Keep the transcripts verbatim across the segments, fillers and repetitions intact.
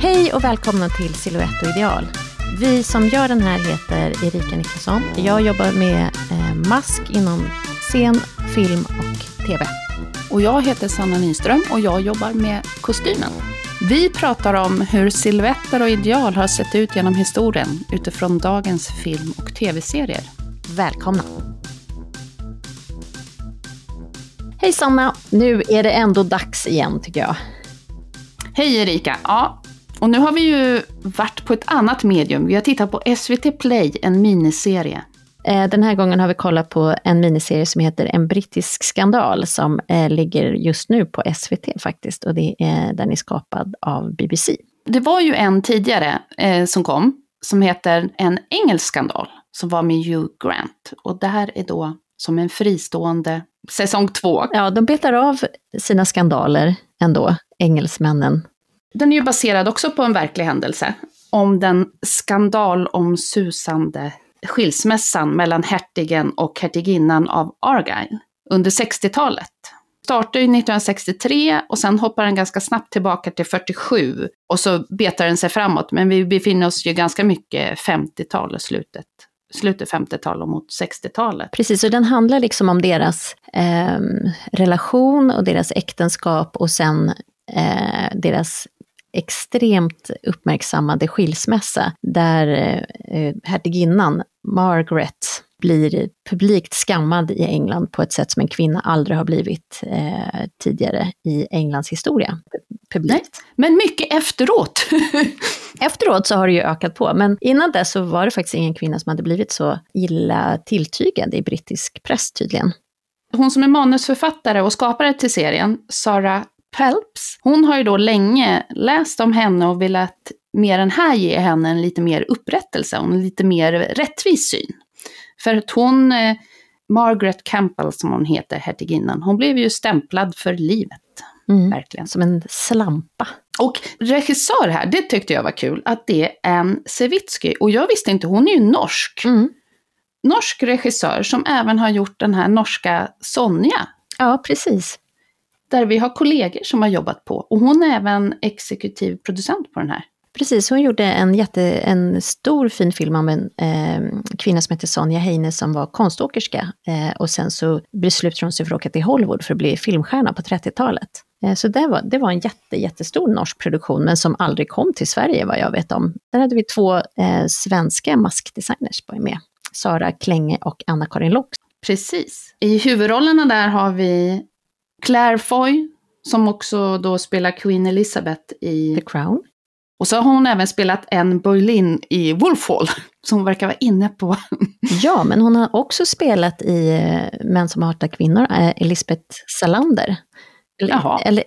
Hej och välkomna till Silhouette och Ideal. Vi som gör den här heter Erika Niklasson. Jag jobbar med mask inom scen, film och tv. Och jag heter Sanna Nyström och jag jobbar med kostymen. Vi pratar om hur silhuetter och ideal har sett ut genom historien utifrån dagens film- och tv-serier. Välkomna! Hej Sanna, nu är det ändå dags igen tycker jag. Hej Erika, ja. Och nu har vi ju varit på ett annat medium. Vi har tittat på S V T Play, en miniserie. Den här gången har vi kollat på en miniserie som heter En brittisk skandal som ligger just nu på S V T faktiskt. Och det är, den är skapad av B B C. Det var ju en tidigare eh, som kom som heter En engelsk skandal som var med Hugh Grant. Och det här är då som en fristående säsong två. Ja, de betar av sina skandaler ändå, engelsmännen. Den är ju baserad också på en verklig händelse om den skandalomsusande skilsmässan mellan hertigen och hertiginnan av Argyll under sextiotalet. Startar ju nittonhundrasextiotre och sen hoppar den ganska snabbt tillbaka till fyrtiosju och så betar den sig framåt, men vi befinner oss ju ganska mycket femtiotalet, slutet slutet femtiotalet och mot sextiotalet. Precis, och den handlar liksom om deras eh, relation och deras äktenskap och sen eh, deras extremt uppmärksammade skilsmässa där eh, hertiginnan Margaret blir publikt skammad i England på ett sätt som en kvinna aldrig har blivit eh, tidigare i Englands historia. Publikt. Nej, men mycket efteråt. Efteråt så har det ju ökat på, men innan dess så var det faktiskt ingen kvinna som hade blivit så illa tilltygad i brittisk press tydligen. Hon som är manusförfattare och skapare till serien, Sarah Phelps, hon har ju då länge läst om henne och velat mer än här ge henne en lite mer upprättelse och en lite mer rättvis syn. För att hon, eh, Margaret Campbell som hon heter, hertiginnan, hon blev ju stämplad för livet. Mm, verkligen. Som en slampa. Och regissör här, det tyckte jag var kul, att det är en Sevitsky. Och jag visste inte, hon är ju norsk. Mm. Norsk regissör som även har gjort den här norska Sonja. Ja, precis. Där vi har kollegor som har jobbat på. Och hon är även exekutiv producent på den här. Precis, hon gjorde en, jätte, en stor fin film om en eh, kvinna som heter Sonja Henie som var konståkerska. Eh, och sen så beslutade hon sig för att åka till Hollywood för att bli filmstjärna på trettiotalet. Eh, så det var, det var en jätte, jättestor norsk produktion men som aldrig kom till Sverige vad jag vet om. Där hade vi två eh, svenska maskdesigners med. Sara Klänge och Anna-Karin Lox. Precis. I huvudrollerna där har vi Claire Foy som också då spelar Queen Elizabeth i The Crown. Och så har hon även spelat en Boleyn i Wolf Hall som hon verkar vara inne på. Ja, men hon har också spelat i Män som hatar kvinnor, Elisabeth Salander. Jaha. Eller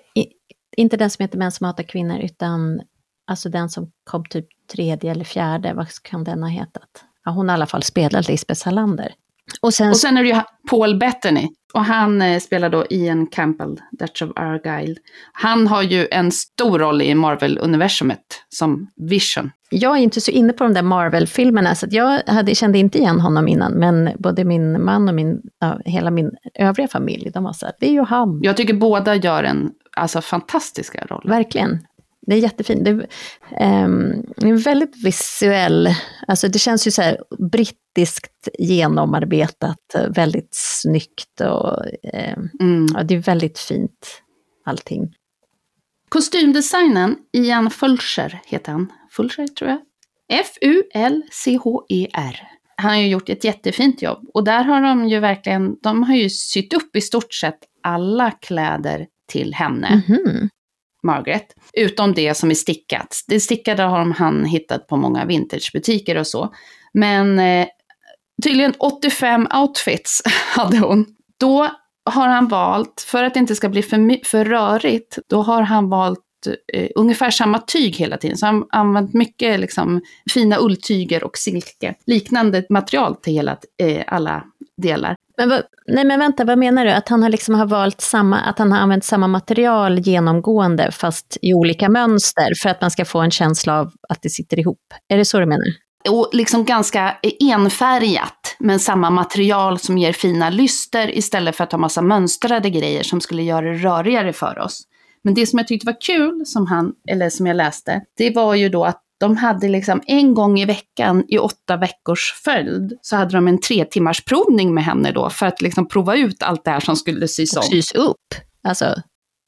inte den som heter Män som hatar kvinnor utan alltså den som kom typ tredje eller fjärde, vad kan den ha hetat? Ja, hon har i alla fall spelat Elisabeth Salander. Och sen, och sen är det ju Paul Bettany. Och han eh, spelar då Ian Campbell, Duchess of Argyll. Han har ju en stor roll i Marvel-universumet som Vision. Jag är inte så inne på de där Marvel-filmerna så att jag hade, kände inte igen honom innan. Men både min man och min, ja, hela min övriga familj, de var så här, det är ju han. Jag tycker båda gör en alltså, fantastiska roll. Verkligen. Det är jättefint. Det är um, en väldigt visuell, alltså det känns ju så här brittiskt genomarbetat, väldigt snyggt och, um, mm. och det är väldigt fint allting. Kostymdesignen, Ian Fulcher heter han. Fulcher tror jag. F U L C H E R. Han har ju gjort ett jättefint jobb och där har de ju verkligen, de har ju sytt upp i stort sett alla kläder till henne. Mm-hmm. Margaret, utom det som är stickat. Det stickade har de han hittat på många vintagebutiker och så. Men eh, tydligen åttiofem outfits hade hon. Då har han valt, för att det inte ska bli för, för rörigt, då har han valt eh, ungefär samma tyg hela tiden. Så han har använt mycket liksom, fina ulltyger och silke. Liknande material till hela, eh, alla delar. Men vad, nej men vänta, vad menar du? Att han har, liksom har valt samma, att han har använt samma material genomgående fast i olika mönster för att man ska få en känsla av att det sitter ihop. Är det så du menar? Och liksom ganska enfärgat men samma material som ger fina lyster istället för att ha massa mönstrade grejer som skulle göra det rörigare för oss. Men det som jag tyckte var kul, som, han, eller som jag läste, det var ju då att de hade liksom en gång i veckan i åtta veckors följd så hade de en tre timmars provning med henne då för att liksom prova ut allt det här som skulle sys om. Sys upp, alltså.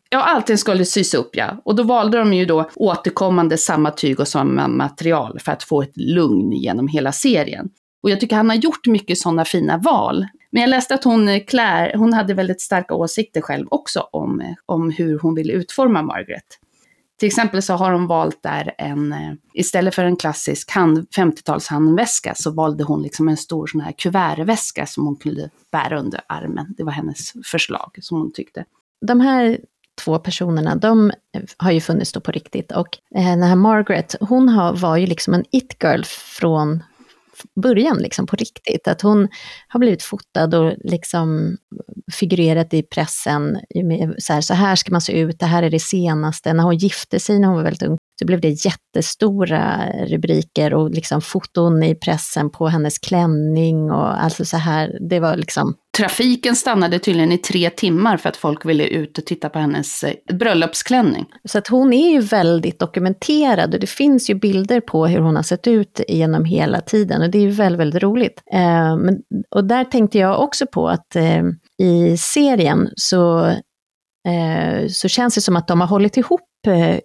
Ja, allting skulle sys upp, ja. Och då valde de ju då återkommande samma tyg och samma material för att få ett lugn genom hela serien. Och jag tycker han har gjort mycket sådana fina val. Men jag läste att hon, Claire, hon hade väldigt starka åsikter själv också om, om hur hon ville utforma Margaret. Till exempel så har hon valt där en, istället för en klassisk hand, femtiotals handväska så valde hon liksom en stor sån här kuvertväska som hon kunde bära under armen. Det var hennes förslag som hon tyckte. De här två personerna, de har ju funnits då på riktigt, och den här Margaret, hon har, var ju liksom en it-girl från början liksom på riktigt, att hon har blivit fotad och liksom figurerat i pressen så här, så här ska man se ut, det här är det senaste. När hon gifte sig när hon var väldigt ung så blev det jättestora rubriker och liksom foton i pressen på hennes klänning och alltså så här, det var liksom. Trafiken stannade tydligen i tre timmar för att folk ville ut och titta på hennes bröllopsklänning. Så att hon är ju väldigt dokumenterad och det finns ju bilder på hur hon har sett ut genom hela tiden. Och det är ju väldigt, väldigt roligt. Eh, men, och där tänkte jag också på att eh, i serien så, eh, så känns det som att de har hållit ihop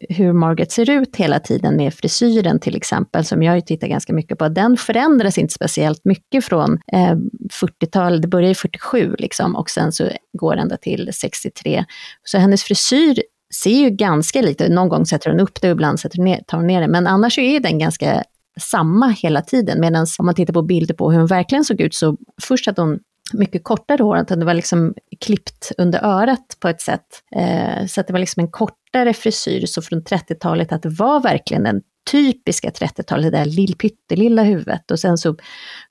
hur Margaret ser ut hela tiden med frisyren till exempel, som jag ju tittar ganska mycket på. Den förändras inte speciellt mycket från eh, fyrtiotal, det börjar i fyrtiosju liksom, och sen så går den till sextiotre. Så hennes frisyr ser ju ganska lite, någon gång sätter hon upp det och ibland sätter hon ner, tar hon ner det, men annars är den ganska samma hela tiden. Medan om man tittar på bilder på hur hon verkligen såg ut, så först att hon mycket kortare hår, att det var liksom klippt under örat på ett sätt. Eh, så att det var liksom en kortare frisyr, så från trettiotalet att det var verkligen den typiska trettiotalet, det där lill, pyttelilla huvudet. Och sen så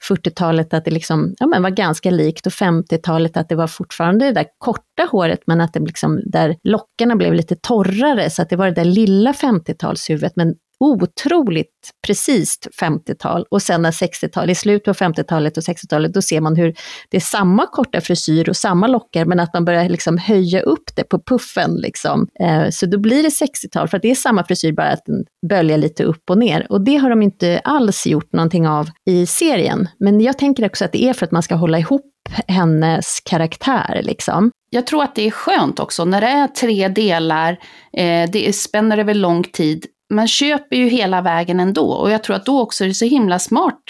fyrtiotalet att det liksom, ja, men var ganska likt, och femtiotalet att det var fortfarande det där korta håret, men att det liksom, där lockarna blev lite torrare, så att det var det där lilla femtiotalshuvudet, men otroligt precis femtiotal. Och sen när sextiotalet, i slutet av femtiotalet och sextiotalet, då ser man hur det är samma korta frisyr och samma lockar, men att man börjar liksom höja upp det på puffen liksom. Eh, så då blir det sextiotal, för att det är samma frisyr, bara att den böljar lite upp och ner. Och det har de inte alls gjort någonting av i serien. Men jag tänker också att det är för att man ska hålla ihop hennes karaktär liksom. Jag tror att det är skönt också när det är tre delar, eh, det spänner över lång tid. Man köper ju hela vägen ändå, och jag tror att då också är det så himla smart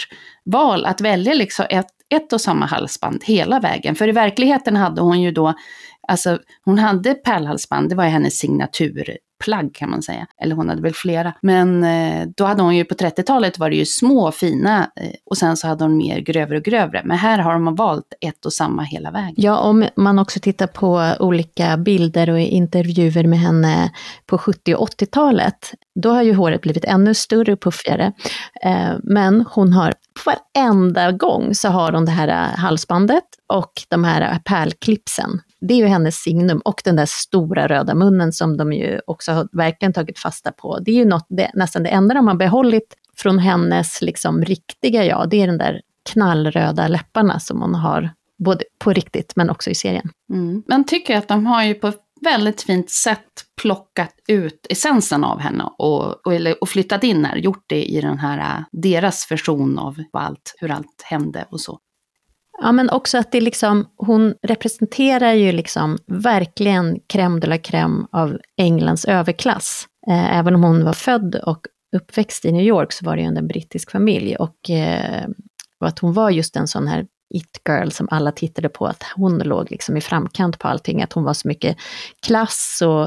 val att välja liksom ett, ett och samma halsband hela vägen. För i verkligheten hade hon ju då, alltså hon hade pärlhalsband, det var ju hennes signaturplagg kan man säga. Eller hon hade väl flera, men då hade hon ju på trettiotalet var det ju små och fina, och sen så hade hon mer grövre och grövre. Men här har de valt ett och samma hela vägen. Ja, om man också tittar på olika bilder och intervjuer med henne på sjuttio- och åttiotalet. Då har ju håret blivit ännu större och puffigare. Men hon har på varenda gång så har hon det här halsbandet och de här pärlklipsen. Det är ju hennes signum, och den där stora röda munnen som de ju också har verkligen tagit fasta på. Det är ju något, det, nästan det enda de har behållit från hennes liksom riktiga ja. Det är den där knallröda läpparna som hon har både på riktigt men också i serien. Mm. Men tycker jag att de har ju på väldigt fint sätt plockat ut essensen av henne och, och, och flyttat in här, gjort det i den här deras version av allt, hur allt hände och så. Ja, men också att det liksom, hon representerar ju liksom verkligen crème de la crème av Englands överklass. Eh, även om hon var född och uppväxt i New York så var det ju en brittisk familj, och, eh, och att hon var just en sån här it-girl som alla tittade på, att hon låg liksom i framkant på allting, att hon var så mycket klass och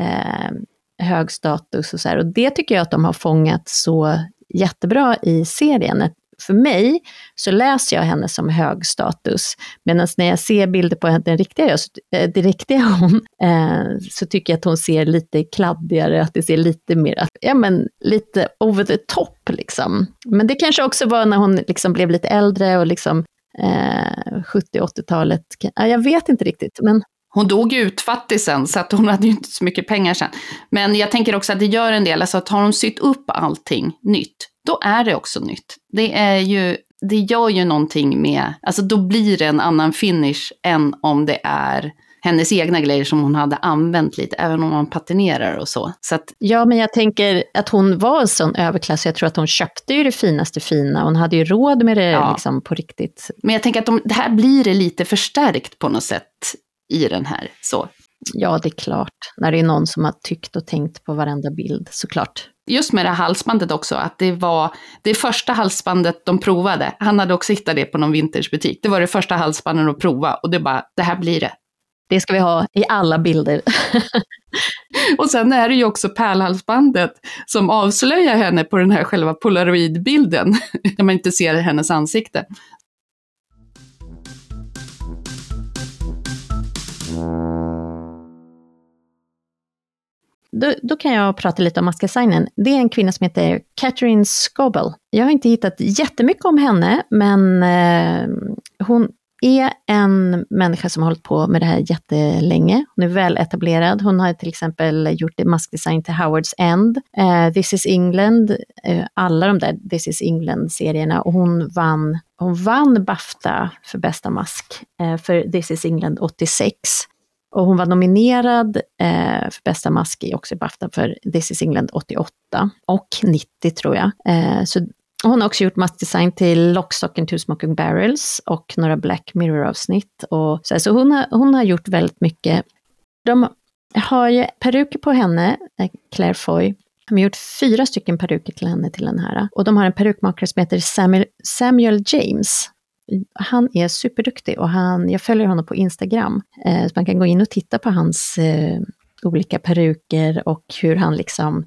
eh, hög status och så här. Och det tycker jag att de har fångat så jättebra i serien. För mig så läser jag henne som hög status, medan när jag ser bilder på den riktiga, det riktiga hon, eh, så tycker jag att hon ser lite kladdigare, att det ser lite mer, att, ja men lite over the top liksom. Men det kanske också var när hon liksom blev lite äldre och liksom eh, sjuttio-åttiotalet, ja, jag vet inte riktigt, men hon dog ju utfattig sen, så att hon hade ju inte så mycket pengar sen. Men jag tänker också att det gör en del, alltså att har hon sytt upp allting nytt, då är det också nytt. Det är ju, det gör ju någonting med, alltså då blir det en annan finish än om det är hennes egna grejer som hon hade använt lite, även om man patinerar och så. Så att... Ja, men jag tänker att hon var en sån överklass. Jag tror att hon köpte ju det finaste fina. Hon hade ju råd med det ja. liksom, på riktigt. Men jag tänker att de, det här blir det lite förstärkt på något sätt i den här. Så. Ja, det är klart. När det är någon som har tyckt och tänkt på varenda bild, såklart. Just med det halsbandet också, att det var det första halsbandet de provade. Han hade också hittat det på någon vintagebutik. Det var det första halsbandet att prova och det bara, det här blir det. Det ska vi ha i alla bilder. Och sen är det ju också pärlhalsbandet som avslöjar henne på den här själva polaroidbilden. När man inte ser hennes ansikte. Då, då kan jag prata lite om maskdesignen. Det är en kvinna som heter Catherine Scobel. Jag har inte hittat jättemycket om henne, men eh, hon är en människa som har hållit på med det här jättelänge. Hon är väl etablerad. Hon har till exempel gjort maskdesign till Howard's End, eh, This is England, eh, alla de där This is England-serierna. Och hon vann, hon vann BAFTA för bästa mask eh, för This is England åttiosex. Och hon var nominerad eh, för bästa mask i också i BAFTA för This is England åttioåtta och nittio tror jag. Eh, så hon har också gjort maskdesign till Lock, Stock and Two Smoking Barrels och några Black Mirror-avsnitt. Och, så alltså, hon, har, hon har gjort väldigt mycket. De har ju peruker på henne, Claire Foy. De har gjort fyra stycken peruker till henne till den här. Och de har en perukmakare som heter Samuel, Samuel James. Han är superduktig och han, jag följer honom på Instagram eh, så man kan gå in och titta på hans eh, olika peruker och hur han liksom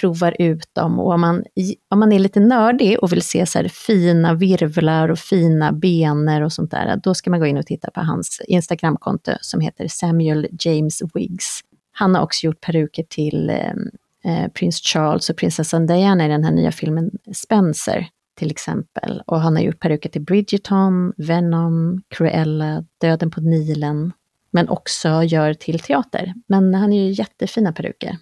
provar ut dem. Och om man, om man är lite nördig och vill se så här fina virvlar och fina benor och sånt där, då ska man gå in och titta på hans Instagramkonto som heter Samuel James Wiggs. Han har också gjort peruker till eh, prins Charles och prinsessan Diana i den här nya filmen Spencer till exempel. Och han har gjort peruker till Bridgerton, Venom, Cruella, Döden på Nilen. Men också gör till teater. Men han är ju jättefina peruker.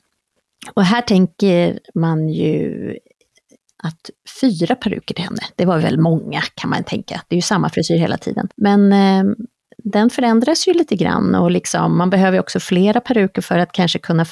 Och här tänker man ju att fyra peruker till henne. Det var väl många kan man tänka. Det är ju samma frisyr hela tiden. Men eh, den förändras ju lite grann. Och liksom, man behöver också flera peruker för att kanske kunna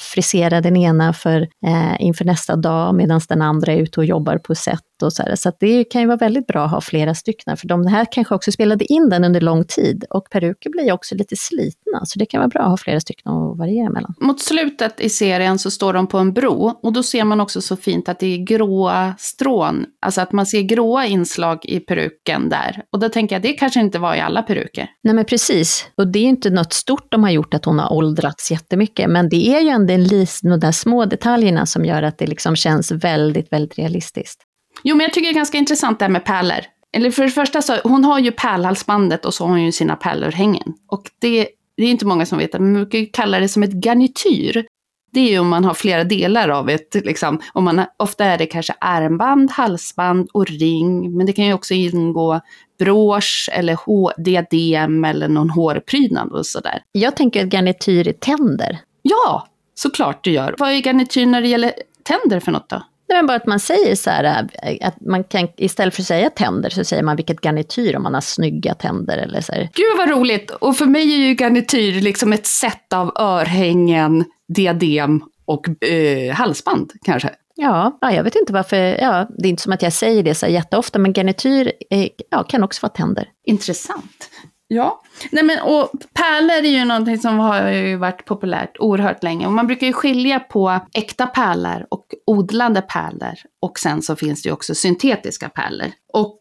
frisera den ena för, eh, inför nästa dag. Medan den andra är ute och jobbar på set. Och så här. Så att det kan ju vara väldigt bra att ha flera stycken. För de här kanske också spelade in den under lång tid. Och peruker blir också lite slitna. Så det kan vara bra att ha flera stycken och variera mellan. Mot slutet i serien så står de på en bro. Och då ser man också så fint att det är gråa strån. Alltså att man ser gråa inslag i peruken där. Och då tänker jag, det kanske inte var i alla peruker. Nej men precis. Och det är ju inte något stort de har gjort att hon har åldrats jättemycket. Men det är ju ändå de där små detaljerna som gör att det liksom känns väldigt, väldigt realistiskt. Jo, men jag tycker det är ganska intressant det här med pärlor. Eller för det första så, hon har ju pärlhalsbandet och så har hon ju sina pärlörhängen. Och det, det är inte många som vet, men man kan ju kalla det som ett garnityr. Det är ju om man har flera delar av ett, liksom. Om man, ofta är det kanske armband, halsband och ring. Men det kan ju också ingå brosch eller hår, diadem eller någon hårprydnad och sådär. Jag tänker att garnityr är tänder. Ja, såklart du gör. Vad är garnityr när det gäller tänder för något då? Nej, men bara att man säger så här, att man kan, istället för att säga tänder så säger man vilket garnityr, om man har snygga tänder eller så här. Gud vad roligt! Och för mig är ju garnityr liksom ett sätt av örhängen, diadem och eh, halsband kanske. Ja, jag vet inte varför, ja, det är inte som att jag säger det så jätteofta, men garnityr eh, ja, kan också vara tänder. Intressant. Ja, nej men och pärlor är ju någonting som har ju varit populärt oerhört länge. Och man brukar ju skilja på äkta pärlor och odlade pärlor. Och sen så finns det ju också syntetiska pärlor. Och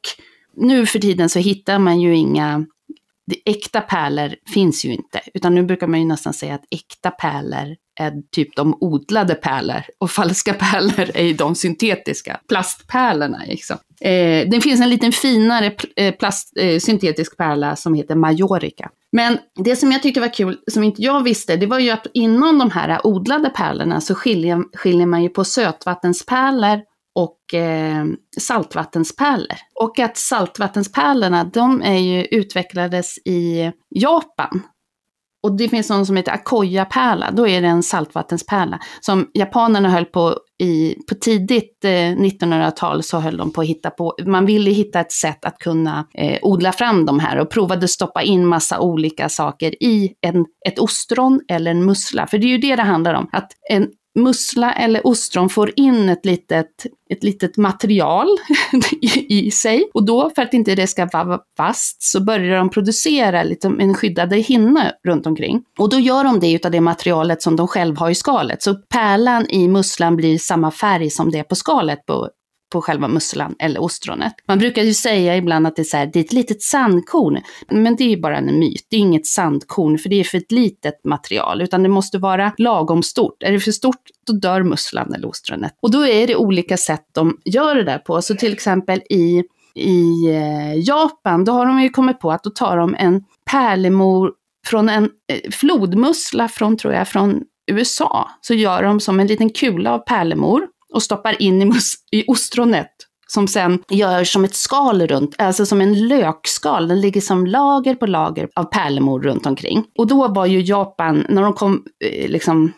nu för tiden så hittar man ju inga, äkta pärlor finns ju inte. Utan nu brukar man ju nästan säga att äkta pärlor är typ de odlade pärlor. Och falska pärlor är ju de syntetiska plastpärlorna liksom. Eh, det finns en liten finare plast, eh, syntetisk pärla som heter Majorica. Men det som jag tyckte var kul, som inte jag visste, det var ju att inom de här odlade pärlorna så skiljer, skiljer man ju på sötvattenspärlor och eh, saltvattenspärlor. Och att saltvattenspärlorna, de är ju utvecklades i Japan. Och det finns någon som heter Akoya-pärla. Då är det en saltvattenspärla. Som japanerna höll på i... På tidigt eh, nittonhundratal så höll de på att hitta på... Man ville hitta ett sätt att kunna eh, odla fram de här. Och provade att stoppa in massa olika saker i en, ett ostron eller en mussla. För det är ju det det handlar om. Att en mussla eller ostron får in ett litet, ett litet material i, i sig. Och då, för att inte det ska vara fast, så börjar de producera lite, en skyddad hinna runt omkring. Och då gör de det utav det materialet som de själva har i skalet. Så pärlan i musslan blir samma färg som det är på skalet på, på själva musslan eller ostronet. Man brukar ju säga ibland att det är, så här, det är ett litet sandkorn. Men det är ju bara en myt. Det är inget sandkorn, för det är för ett litet material. Utan det måste vara lagom stort. Är det för stort, då dör musslan eller ostronet. Och då är det olika sätt de gör det där på. Så till exempel i, i Japan, då har de ju kommit på att då tar de en pärlemor från en eh, flodmussla från, tror jag, från U S A. Så gör de som en liten kula av pärlemor. Och stoppar in i, mus- i ostronet som sen gör som ett skal runt, alltså som en lökskal. Den ligger som lager på lager av pärlemor runt omkring. Och då var ju Japan, när de kom, liksom,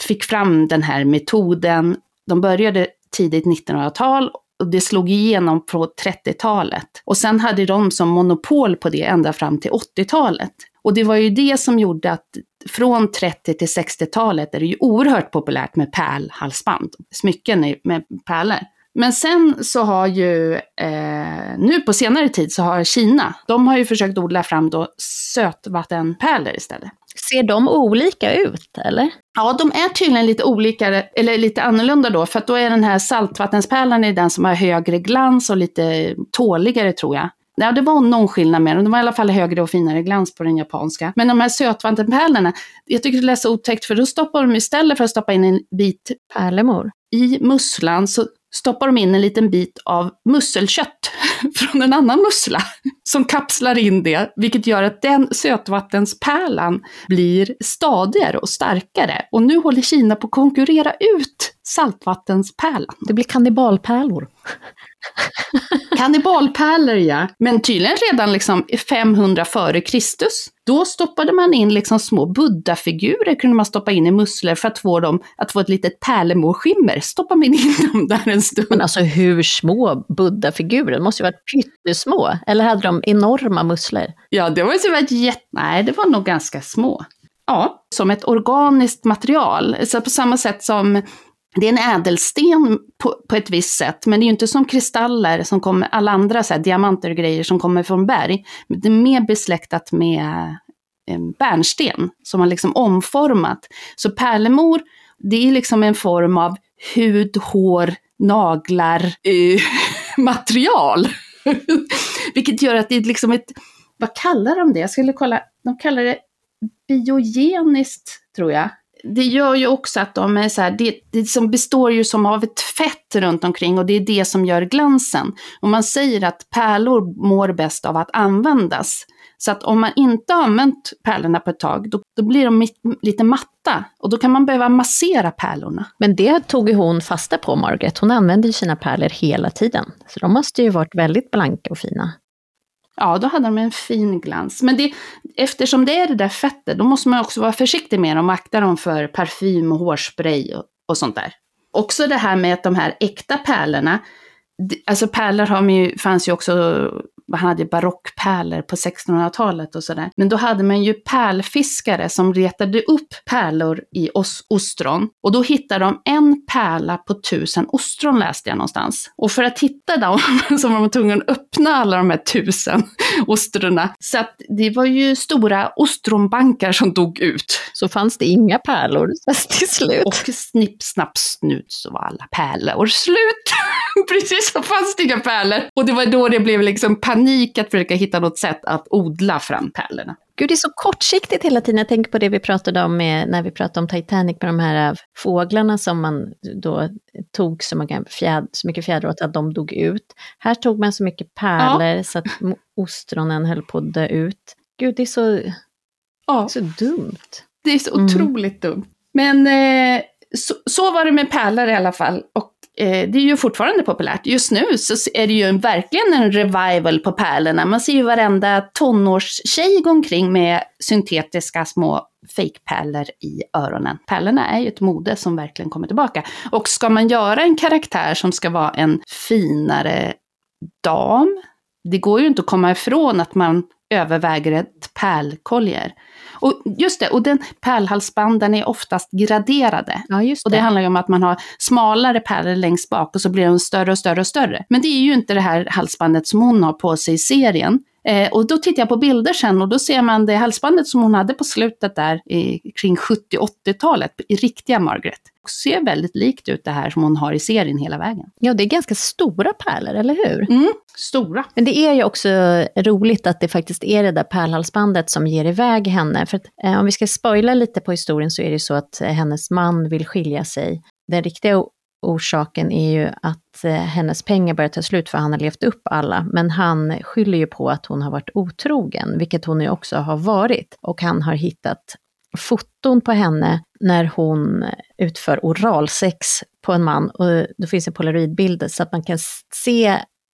fick fram den här metoden, de började tidigt nittonhundratal och det slog igenom på trettiotalet. Och sen hade de som monopol på det ända fram till åttiotalet. Och det var ju det som gjorde att från trettio- till sextiotalet är det ju oerhört populärt med pärlhalsband. Smycken med pärlor. Men sen så har ju, eh, nu på senare tid så har Kina, de har ju försökt odla fram då sötvattenpärlor istället. Ser de olika ut eller? Ja, de är tydligen lite olika eller lite annorlunda då, för att då är den här saltvattenspärlan är den som har högre glans och lite tåligare, tror jag. Ja, det var någon skillnad med dem. De var i alla fall högre och finare glans på den japanska. Men de här sötvattenpärlorna, jag tycker det är så otäckt, för då stoppar de istället för att stoppa in en bit pärlemor i musslan, så stoppar de in en liten bit av musselkött från en annan mussla som kapslar in det, vilket gör att den sötvattenspärlan blir stadigare och starkare. Och nu håller Kina på att konkurrera ut saltvattenspärlan. Det blir kannibalpärlor. Kannibalpärlor, ja. Men tydligen redan liksom femhundra före Kristus, då stoppade man in liksom små buddhafigurer, kunde man stoppa in i musslor för att få dem att få ett litet pärlemorskimmer. Stoppar man in dem där en stund. Men alltså hur små buddhafigurer? De måste ju varit pyttesmå. Eller hade de enorma musslor? Ja, det var ju varit jätt... Nej, det var nog ganska små. Ja, som ett organiskt material. Så på samma sätt som... Det är en ädelsten på, på ett visst sätt, men det är ju inte som kristaller som kommer, alla andra så här, diamanter och grejer som kommer från berg. Det är mer besläktat med eh, bärnsten som man liksom omformat. Så pärlemor, det är liksom en form av hud, hår, naglar, eh, material. Vilket gör att det är liksom ett, vad kallar de det? Jag skulle kolla, de kallar det biogeniskt, tror jag. Det gör ju också att de är så här, det, det som består ju som av ett fett runt omkring, och det är det som gör glansen. Och man säger att pärlor mår bäst av att användas. Så att om man inte har använt pärlorna på ett tag, då, då blir de mit, lite matta. Och då kan man behöva massera pärlorna. Men det tog ju hon fasta på, Margaret. Hon använde ju sina pärlor hela tiden. Så de måste ju varit väldigt blanka och fina. Ja, då hade de en fin glans. Men det, eftersom det är det där fettet, då måste man också vara försiktig med dem och akta dem för parfym och hårspray och, och sånt där. Också det här med att de här äkta pärlorna, alltså pärlor har man ju, fanns ju också, man hade barockpärlor på sextonhundratalet och sådär. Men då hade man ju pärlfiskare som retade upp pärlor i os- ostron. Och då hittade de en pärla på tusen ostron, läste jag någonstans. Och för att hitta dem så var de tvungen att öppna alla de här tusen ostrorna. Så att det var ju stora ostronbankar som dog ut. Så fanns det inga pärlor till slut. Och snipp, snapp, snut så var alla pärlor slut. Precis, så fanns det inga pärlor. Och det var då det blev liksom panik att försöka hitta något sätt att odla fram pärlorna. Gud, det är så kortsiktigt hela tiden. Jag tänker på det vi pratade om med, när vi pratade om Titanic, med de här fåglarna som man då tog så, många fjäd, så mycket fjäder åt att de dog ut. Här tog man så mycket pärlor, ja, så att ostronen höll på att dö ut. Gud, det är så, ja, det är så dumt. Det är så otroligt mm. dumt. Men eh, så, så var det med pärlor i alla fall. Och eh, det är ju fortfarande populärt. Just nu så är det ju en, verkligen en revival på pärlorna. Man ser ju varenda tonårstjej gå omkring med syntetiska små fejkpärlor i öronen. Pärlorna är ju ett mode som verkligen kommer tillbaka. Och ska man göra en karaktär som ska vara en finare dam, det går ju inte att komma ifrån att man överväger ett pärlkollier. Och just det, och den pärlhalsbanden är oftast graderade. Ja, just det. Och det handlar ju om att man har smalare pärlor längst bak och så blir de större och större och större. Men det är ju inte det här halsbandet som hon har på sig i serien. Eh, och då tittar jag på bilder sen och då ser man det halsbandet som hon hade på slutet där i, kring sjuttio-åttiotalet i riktiga Margaret. Och ser väldigt likt ut det här som hon har i serien hela vägen. Ja, det är ganska stora pärlor, eller hur? Mm, stora. Men det är ju också roligt att det faktiskt är det där pärlhalsbandet som ger iväg henne. För att, eh, om vi ska spoila lite på historien så är det så att eh, hennes man vill skilja sig. Den riktiga orsaken är ju att eh, hennes pengar börjar ta slut för han har levt upp alla. Men han skyller ju på att hon har varit otrogen, vilket hon ju också har varit. Och han har hittat foton på henne när hon utför oralsex på en man. Och då finns det polaroidbilder så att man kan se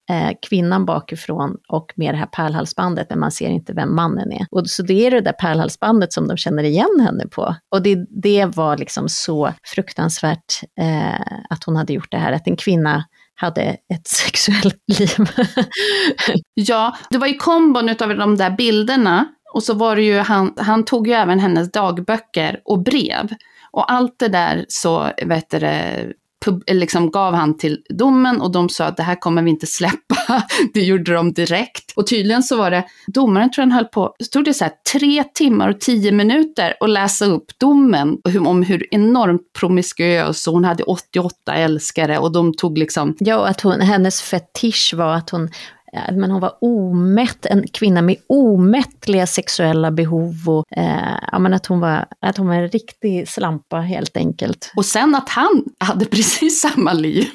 eh, kvinnan bakifrån och med det här pärlhalsbandet, men man ser inte vem mannen är. Och så det är det där pärlhalsbandet som de känner igen henne på. Och det, det var liksom så fruktansvärt eh, att hon hade gjort det här, att en kvinna hade ett sexuellt liv. Ja, det var ju kombon utav de där bilderna. Och så var det ju, han, han tog ju även hennes dagböcker och brev. Och allt det där så vet du, pub, liksom gav han till domen och de sa att det här kommer vi inte släppa. Det gjorde de direkt. Och tydligen så var det, domaren tror jag höll på, så tog det så här tre timmar och tio minuter att läsa upp domen. Och hur, om hur enormt promiskuös hon hade åttioåtta älskare och de tog liksom... Ja, att hon, hennes fetisch var att hon... Men hon var omätt, en kvinna med omättliga sexuella behov och eh, ja, men att, hon var, att hon var en riktig slampa helt enkelt. Och sen att han hade precis samma liv,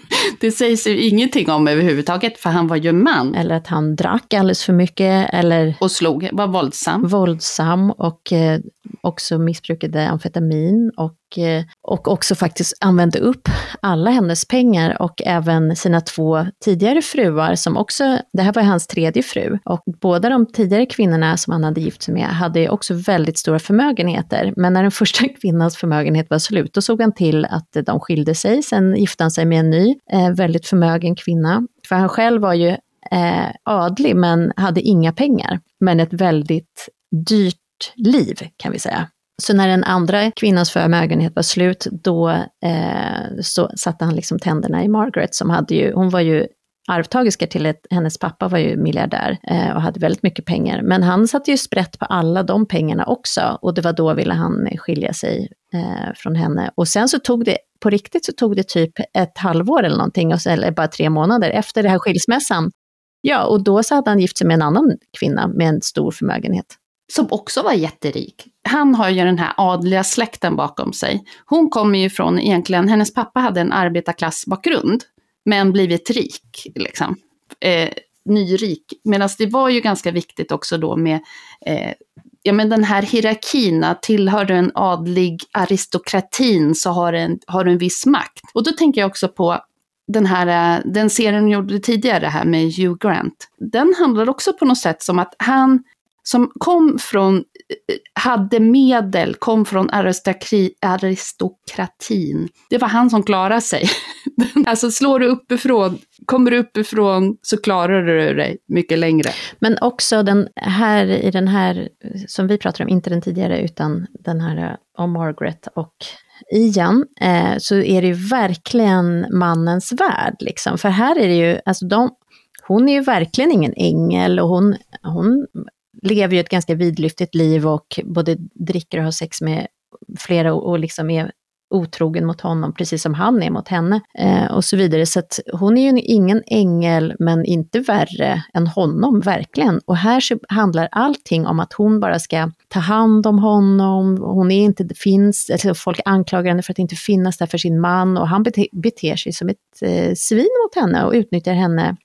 det sägs ju ingenting om överhuvudtaget för han var ju man. Eller att han drack alldeles för mycket. Eller och slog, var våldsam. Våldsam och eh, också missbrukade amfetamin och och också faktiskt använde upp alla hennes pengar och även sina två tidigare fruar som också, det här var hans tredje fru och båda de tidigare kvinnorna som han hade gift sig med hade också väldigt stora förmögenheter, men när den första kvinnans förmögenhet var slut då såg han till att de skilde sig, sen gifte han sig med en ny eh, väldigt förmögen kvinna, för han själv var ju eh, adlig men hade inga pengar, men ett väldigt dyrt liv kan vi säga. Så när den andra kvinnans förmögenhet var slut, då eh, så satte han liksom tänderna i Margaret som hade ju, hon var ju arvtagiska till ett, hennes pappa var ju miljardär eh, och hade väldigt mycket pengar. Men han satte ju sprätt på alla de pengarna också och det var då ville han skilja sig eh, från henne. Och sen så tog det, på riktigt så tog det typ ett halvår eller någonting, och så, eller bara tre månader efter det här skilsmässan. Ja, och då så hade han gift sig med en annan kvinna med en stor förmögenhet. Som också var jätterik. Han har ju den här adliga släkten bakom sig. Hon kommer ju från egentligen, hennes pappa hade en arbetarklassbakgrund. Men blivit rik, liksom. Eh, nyrik. Medan det var ju ganska viktigt också då med eh, ja, men den här hierarkin. Tillhör du en adlig aristokratin så har du en, har en viss makt. Och då tänker jag också på den här, den serien gjorde tidigare här med Hugh Grant. Den handlar också på något sätt som att han... som kom från, hade medel, kom från aristokri, aristokratin. Det var han som klarade sig. Alltså slår du uppifrån, kommer du uppifrån så klarar du dig mycket längre. Men också den här, i den här, som vi pratade om, inte den tidigare utan den här om Margaret och Ian, eh, så är det ju verkligen mannens värld liksom. För här är det ju, alltså de, hon är ju verkligen ingen ängel och hon, hon lever ju ett ganska vidlyftigt liv och både dricker och har sex med flera och, och liksom är otrogen mot honom, precis som han är mot henne eh, och så vidare. Så att hon är ju ingen ängel men inte värre än honom, verkligen. Och här så handlar allting om att hon bara ska ta hand om honom. Hon är inte, det finns, alltså folk anklagar henne för att inte finnas där för sin man och han bete, beter sig som ett eh, svin mot henne och utnyttjar henne.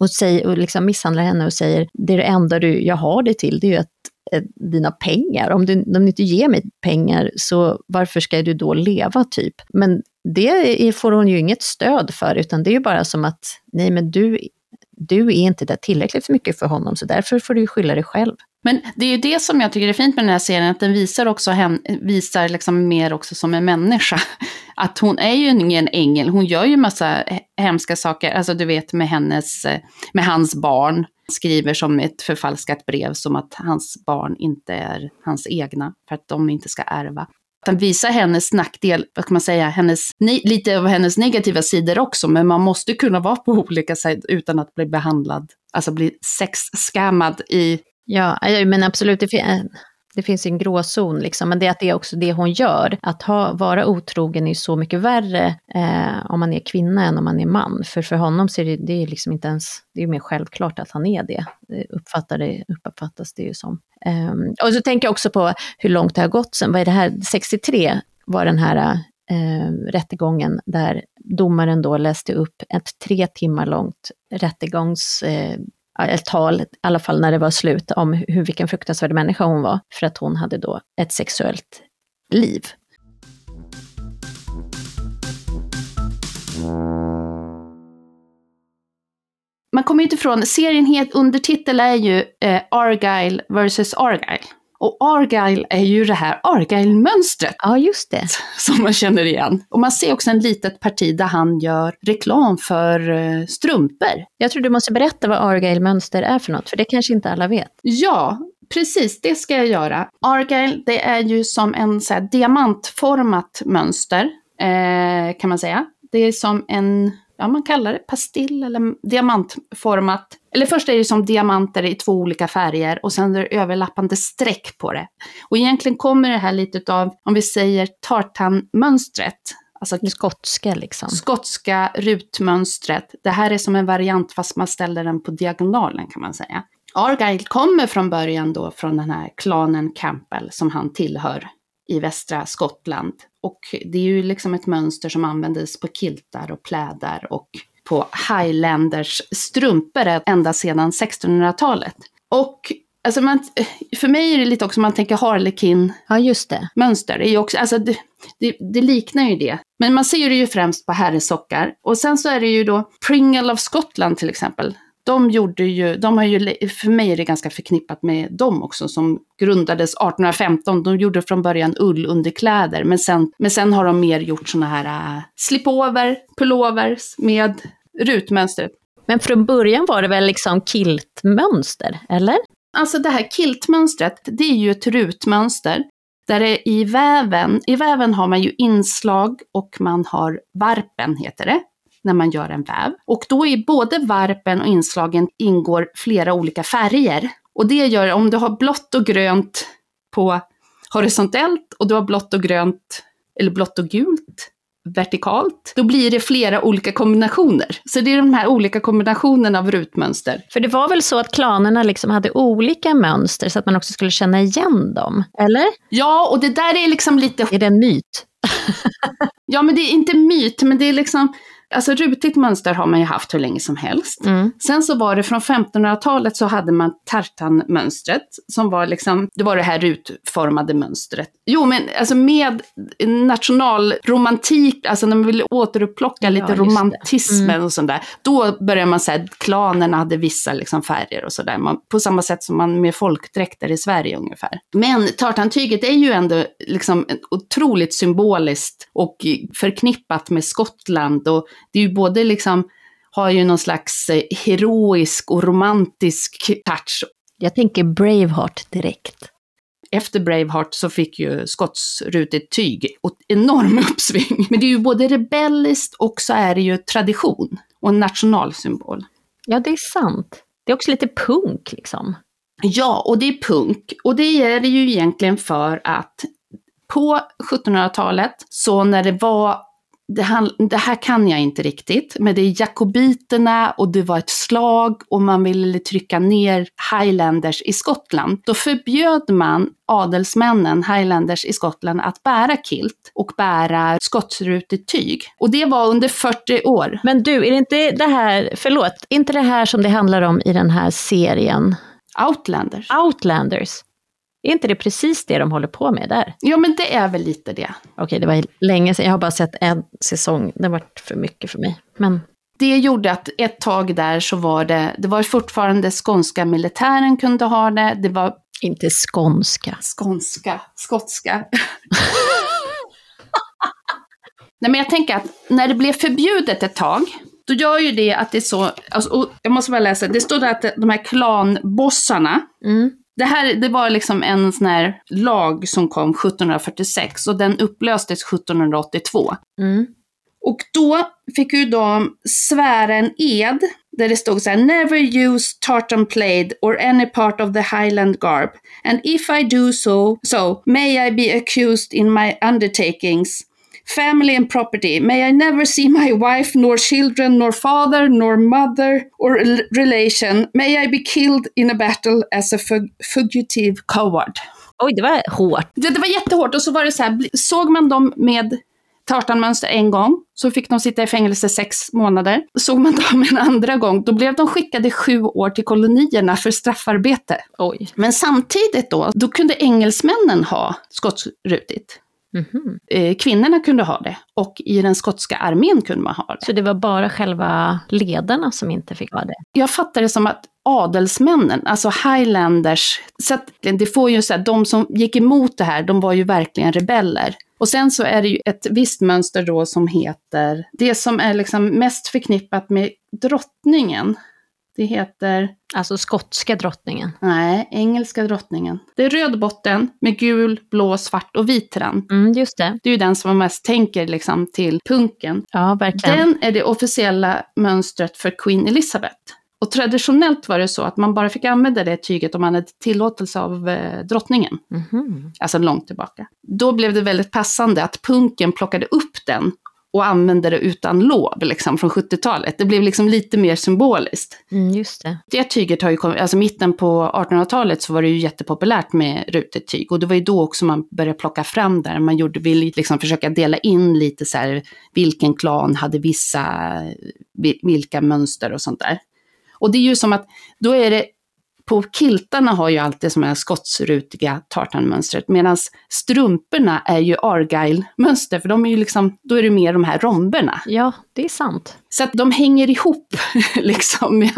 Och, säger, och liksom misshandlar henne och säger det är det enda du, jag har det till, det är ju att eh, dina pengar, om du, om du inte ger mig pengar så varför ska du då leva typ. Men det får hon ju inget stöd för, utan det är ju bara som att nej, men du, du är inte där tillräckligt mycket för honom, så därför får du skylla dig själv. Men det är ju det som jag tycker är fint med den här serien, att den visar också hem, visar liksom mer också som en människa, att hon är ju ingen ängel, hon gör ju massa hemska saker, alltså du vet med hennes, med hans barn, skriver som ett förfalskat brev som att hans barn inte är hans egna för att de inte ska ärva. Den visar hennes nackdel, vad kan man säga, hennes, lite av hennes negativa sidor också, men man måste kunna vara på olika sätt utan att bli behandlad, alltså bli sexskammad i... Ja, men absolut, det, fin- det finns en gråzon liksom, men det, att det är också det hon gör, att ha, vara otrogen är så mycket värre eh, om man är kvinna än om man är man, för för honom så är det, det är liksom inte ens, det är mer självklart att han är det, det uppfattar det, uppfattas det ju som. Um, och så tänker jag också på hur långt det har gått sen, vad är det här, sextiotre var den här eh, rättegången där domaren då läste upp ett tre timmar långt rättegångs... Eh, ett tal, i alla fall när det var slut, om hur, vilken fruktansvärd människa hon var för att hon hade då ett sexuellt liv. Man kommer inte ifrån, serien helt undertitel är ju eh, Argyll versus Argyll. Och Argyll är ju det här Argyll-mönstret. Ja, just det. Som man känner igen. Och man ser också en litet parti där han gör reklam för strumpor. Jag tror du måste berätta vad Argyll-mönster är för något, för det kanske inte alla vet. Ja, precis. Det ska jag göra. Argyll, det är ju som en så här diamantformat mönster, eh, kan man säga. Det är som en... Ja, man kallar det pastill eller diamantformat. Eller först är det som diamanter i två olika färger och sen är det överlappande streck på det. Och egentligen kommer det här lite av, om vi säger tartanmönstret. Alltså skotska liksom. Skotska rutmönstret. Det här är som en variant fast man ställer den på diagonalen, kan man säga. Argyll kommer från början då från den här klanen Campbell som han tillhör i västra Skottland. Och det är ju liksom ett mönster som användes på kiltar och plädar och på Highlanders strumpor ända sedan sextonhundratalet. Och alltså man, för mig är det lite också, man tänker harlekin. Ja, just det. Mönster. Det är ju också, alltså det, det, det liknar ju det. Men man ser det ju främst på herresockar. Och sen så är det ju då Pringle of Scotland till exempel. De gjorde ju, de har ju, för mig är det ganska förknippat med dem också, som grundades arton femton. De gjorde från början ull under kläder, men sen, men sen har de mer gjort såna här uh, slipover, pullovers med rutmönster. Men från början var det väl liksom kiltmönster, eller? Alltså det här kiltmönstret, det är ju ett rutmönster. Där det i väven, i väven har man ju inslag och man har varpen heter det. När man gör en väv. Och då i både varpen och inslagen ingår flera olika färger. Och det gör, om du har blått och grönt på horisontellt och du har blått och grönt eller blått och gult vertikalt, då blir det flera olika kombinationer. Så det är de här olika kombinationerna av rutmönster. För det var väl så att klanerna liksom hade olika mönster så att man också skulle känna igen dem, eller? Ja, och det där är liksom lite... Är det en myt? Ja, men det är inte myt, men det är liksom... Alltså rutigt mönster har man ju haft hur länge som helst. Mm. Sen så var det från femtonhundratalet så hade man tartanmönstret som var liksom, det var det här rutformade mönstret. Jo, men alltså med nationalromantik, alltså när man ville återupplocka lite ja, romantismen mm. och sånt där. Då började man säga att klanerna hade vissa liksom färger och sådär. På samma sätt som man med folkdräkter i Sverige ungefär. Men tartantyget är ju ändå liksom otroligt symboliskt och förknippat med Skottland och det är ju både liksom, har ju någon slags heroisk och romantisk touch. Jag tänker Braveheart direkt. Efter Braveheart så fick ju skotsrutigt tyg och enorm uppsving. Men det är ju både rebelliskt och så är det ju tradition och en nationalsymbol. Ja, det är sant. Det är också lite punk liksom. Ja, och det är punk. Och det är det ju egentligen för att på sjuttonhundratalet så när det var... Det här, det här kan jag inte riktigt, men det är jakobiterna och det var ett slag och man ville trycka ner Highlanders i Skottland. Då förbjöd man adelsmännen, Highlanders i Skottland, att bära kilt och bära skotsrutigt tyg. Och det var under fyrtio år. Men du, är det inte det här, förlåt, är inte det här som det handlar om i den här serien? Outlanders. Outlanders. Är inte det precis det de håller på med där? Ja, men det är väl lite det. Okej, det var länge sedan. Jag har bara sett en säsong. Det var för mycket för mig. Men det gjorde att ett tag där så var det... Det var fortfarande skånska militären kunde ha det. Det var... Inte skånska. Skånska. Skotska. Nej, men jag tänker att när det blev förbjudet ett tag... Då gör ju det att det är så... Alltså, jag måste bara läsa. Det stod att de här klanbossarna... Mm. Det här, det var liksom en sån här lag som kom sjuttonhundrafyrtiosex och den upplöstes sjuttonhundraåttiotvå. Mm. Och då fick ju de svära en ed där det stod så här: never use tartan plaid or any part of the Highland garb. And if I do so, so may I be accused in my undertakings, family and property. May I never see my wife, nor children, nor father, nor mother, or relation. May I be killed in a battle as a fugitive coward. Oj, det var hårt. Det, det var jättehårt. Och så var det så här, såg man dem med tartanmönster en gång, så fick de sitta i fängelse sex månader. Såg man dem en andra gång, då blev de skickade sju år till kolonierna för straffarbete. Oj. Men samtidigt då, då kunde engelsmännen ha skottsrutigt. Mm-hmm. Kvinnorna kunde ha det, och i den skotska armén kunde man ha det. Så det var bara själva ledarna som inte fick ha det? Jag fattar det som att adelsmännen, alltså highlanders, så att det får ju så här, de som gick emot det här, de var ju verkligen rebeller. Och sen så är det ju ett visst mönster då som heter, det som är liksom mest förknippat med drottningen, det heter... Alltså skotska drottningen. Nej, engelska drottningen. Det är röd botten med gul, blå, svart och vit rand. Mm, just det. Det är ju den som man mest tänker liksom till punken. Ja, verkligen. Den är det officiella mönstret för Queen Elizabeth. Och traditionellt var det så att man bara fick använda det tyget om man hade tillåtelse av eh, drottningen. Mm-hmm. Alltså långt tillbaka. Då blev det väldigt passande att punken plockade upp den och använde det utan lov liksom, från sjuttiotalet. Det blev liksom lite mer symboliskt. Mm, just det. Det tyget har ju kommit, alltså mitten på artonhundratalet så var det ju jättepopulärt med rutet tyg. Och det var ju då också man började plocka fram där. Man gjorde, vill liksom försöka dela in lite så här, vilken klan hade vissa, vilka mönster och sånt där. Och det är ju som att, då är det, på kiltarna har ju alltid som här skotsrutiga tartanmönstret, medan strumporna är ju Argyll-mönster, för de är ju liksom, då är det mer de här romberna. Ja, det är sant. Så att de hänger ihop liksom.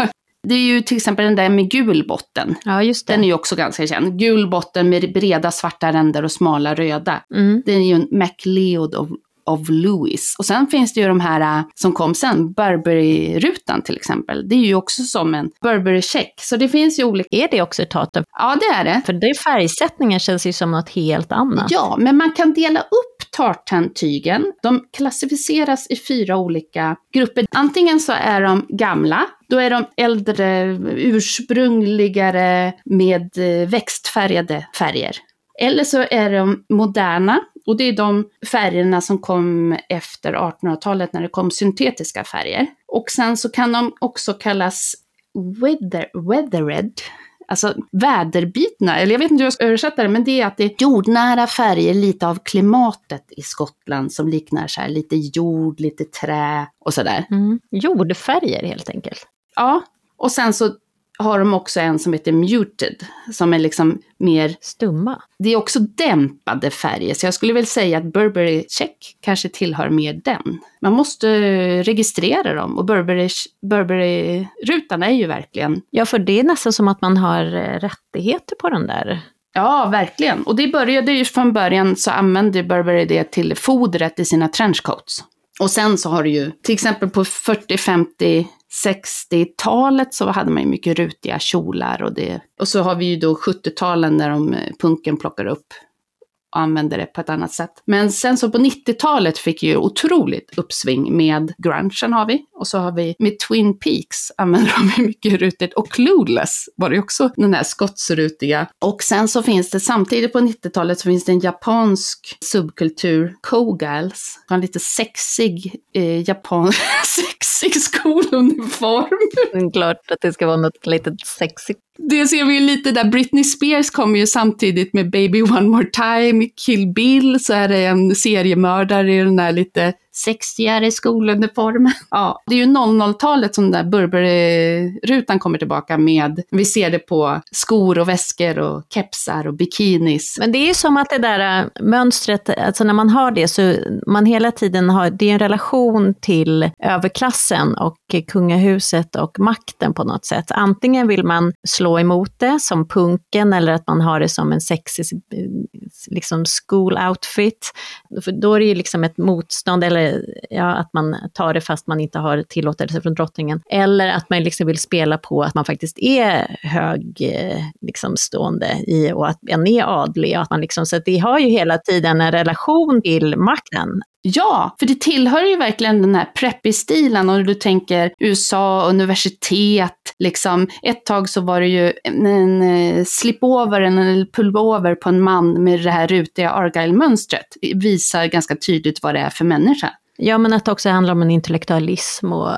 Det är ju till exempel den där med gul botten. Ja, just det. Den är ju också ganska känd. Gul botten med breda svarta ränder och smala röda. Mm. Det är ju en MacLeod of, of Lewis. Och sen finns det ju de här som kom sen, Burberry-rutan till exempel. Det är ju också som en Burberry-check. Så det finns ju olika... Är det också ett tartan? Ja, det är det. För det färgsättningen känns ju som något helt annat. Ja, men man kan dela upp tartantygen. De klassificeras i fyra olika grupper. Antingen så är de gamla, då är de äldre, ursprungligare med växtfärgade färger. Eller så är de moderna, och det är de färgerna som kom efter artonhundratalet när det kom syntetiska färger. Och sen så kan de också kallas weather, weathered, alltså väderbitna, eller jag vet inte hur jag ska översätta det, men det är att det är jordnära färger, lite av klimatet i Skottland som liknar så här lite jord, lite trä och sådär. Mm. Jordfärger helt enkelt. Ja, och sen så har de också en som heter muted, som är liksom mer stumma. Det är också dämpade färger, så jag skulle väl säga att Burberry check kanske tillhör mer den. Man måste registrera dem, och Burberry, Burberry-rutan är ju verkligen... Ja, för det är nästan som att man har rättigheter på den där. Ja, verkligen. Och det började ju från början, så använde Burberry det till fodret i sina trenchcoats. Och sen så har du ju, till exempel på fyrtio, femtio, sextiotalet så hade man ju mycket rutiga kjolar och det. Och så har vi ju då sjuttiotalen när de punken plockar upp och använder det på ett annat sätt. Men sen så på nittiotalet fick ju otroligt uppsving med grungen har vi. Och så har vi med Twin Peaks använder de mycket rutigt. Och Clueless var det också, den här skotsrutiga. Och sen så finns det samtidigt på nittiotalet så finns det en japansk subkultur, Kogals. En lite sexig eh, japansk sexig skoluniform. Det är klart att det ska vara något lite sexigt. Det ser vi lite där, Britney Spears kom ju samtidigt med Baby One More Time, Kill Bill, så är det en seriemördare i den här lite sexigare skoluniform. Ja, det är ju noll noll-talet som där Burberry-rutan kommer tillbaka med. Vi ser det på skor och väskor och kepsar och bikinis. Men det är ju som att det där mönstret, alltså när man har det så man hela tiden har, det är en relation till överklassen och kungahuset och makten på något sätt. Antingen vill man slå emot det som punken eller att man har det som en sexig liksom school outfit. För då är det ju liksom ett motstånd eller ja, att man tar det fast man inte har tillåtelse från drottningen. Eller att man liksom vill spela på att man faktiskt är hög liksom stående i och att man är adlig. Och att man liksom, så att det har ju hela tiden en relation till makten. Ja, för det tillhör ju verkligen den här preppy-stilen och du tänker U S A, universitet, liksom ett tag så var det ju en, en slipover, en pullover på en man med det här rutiga Argyll-mönstret. Det visar ganska tydligt vad det är för människa. Ja, men att det också handlar om en intellektualism och eh,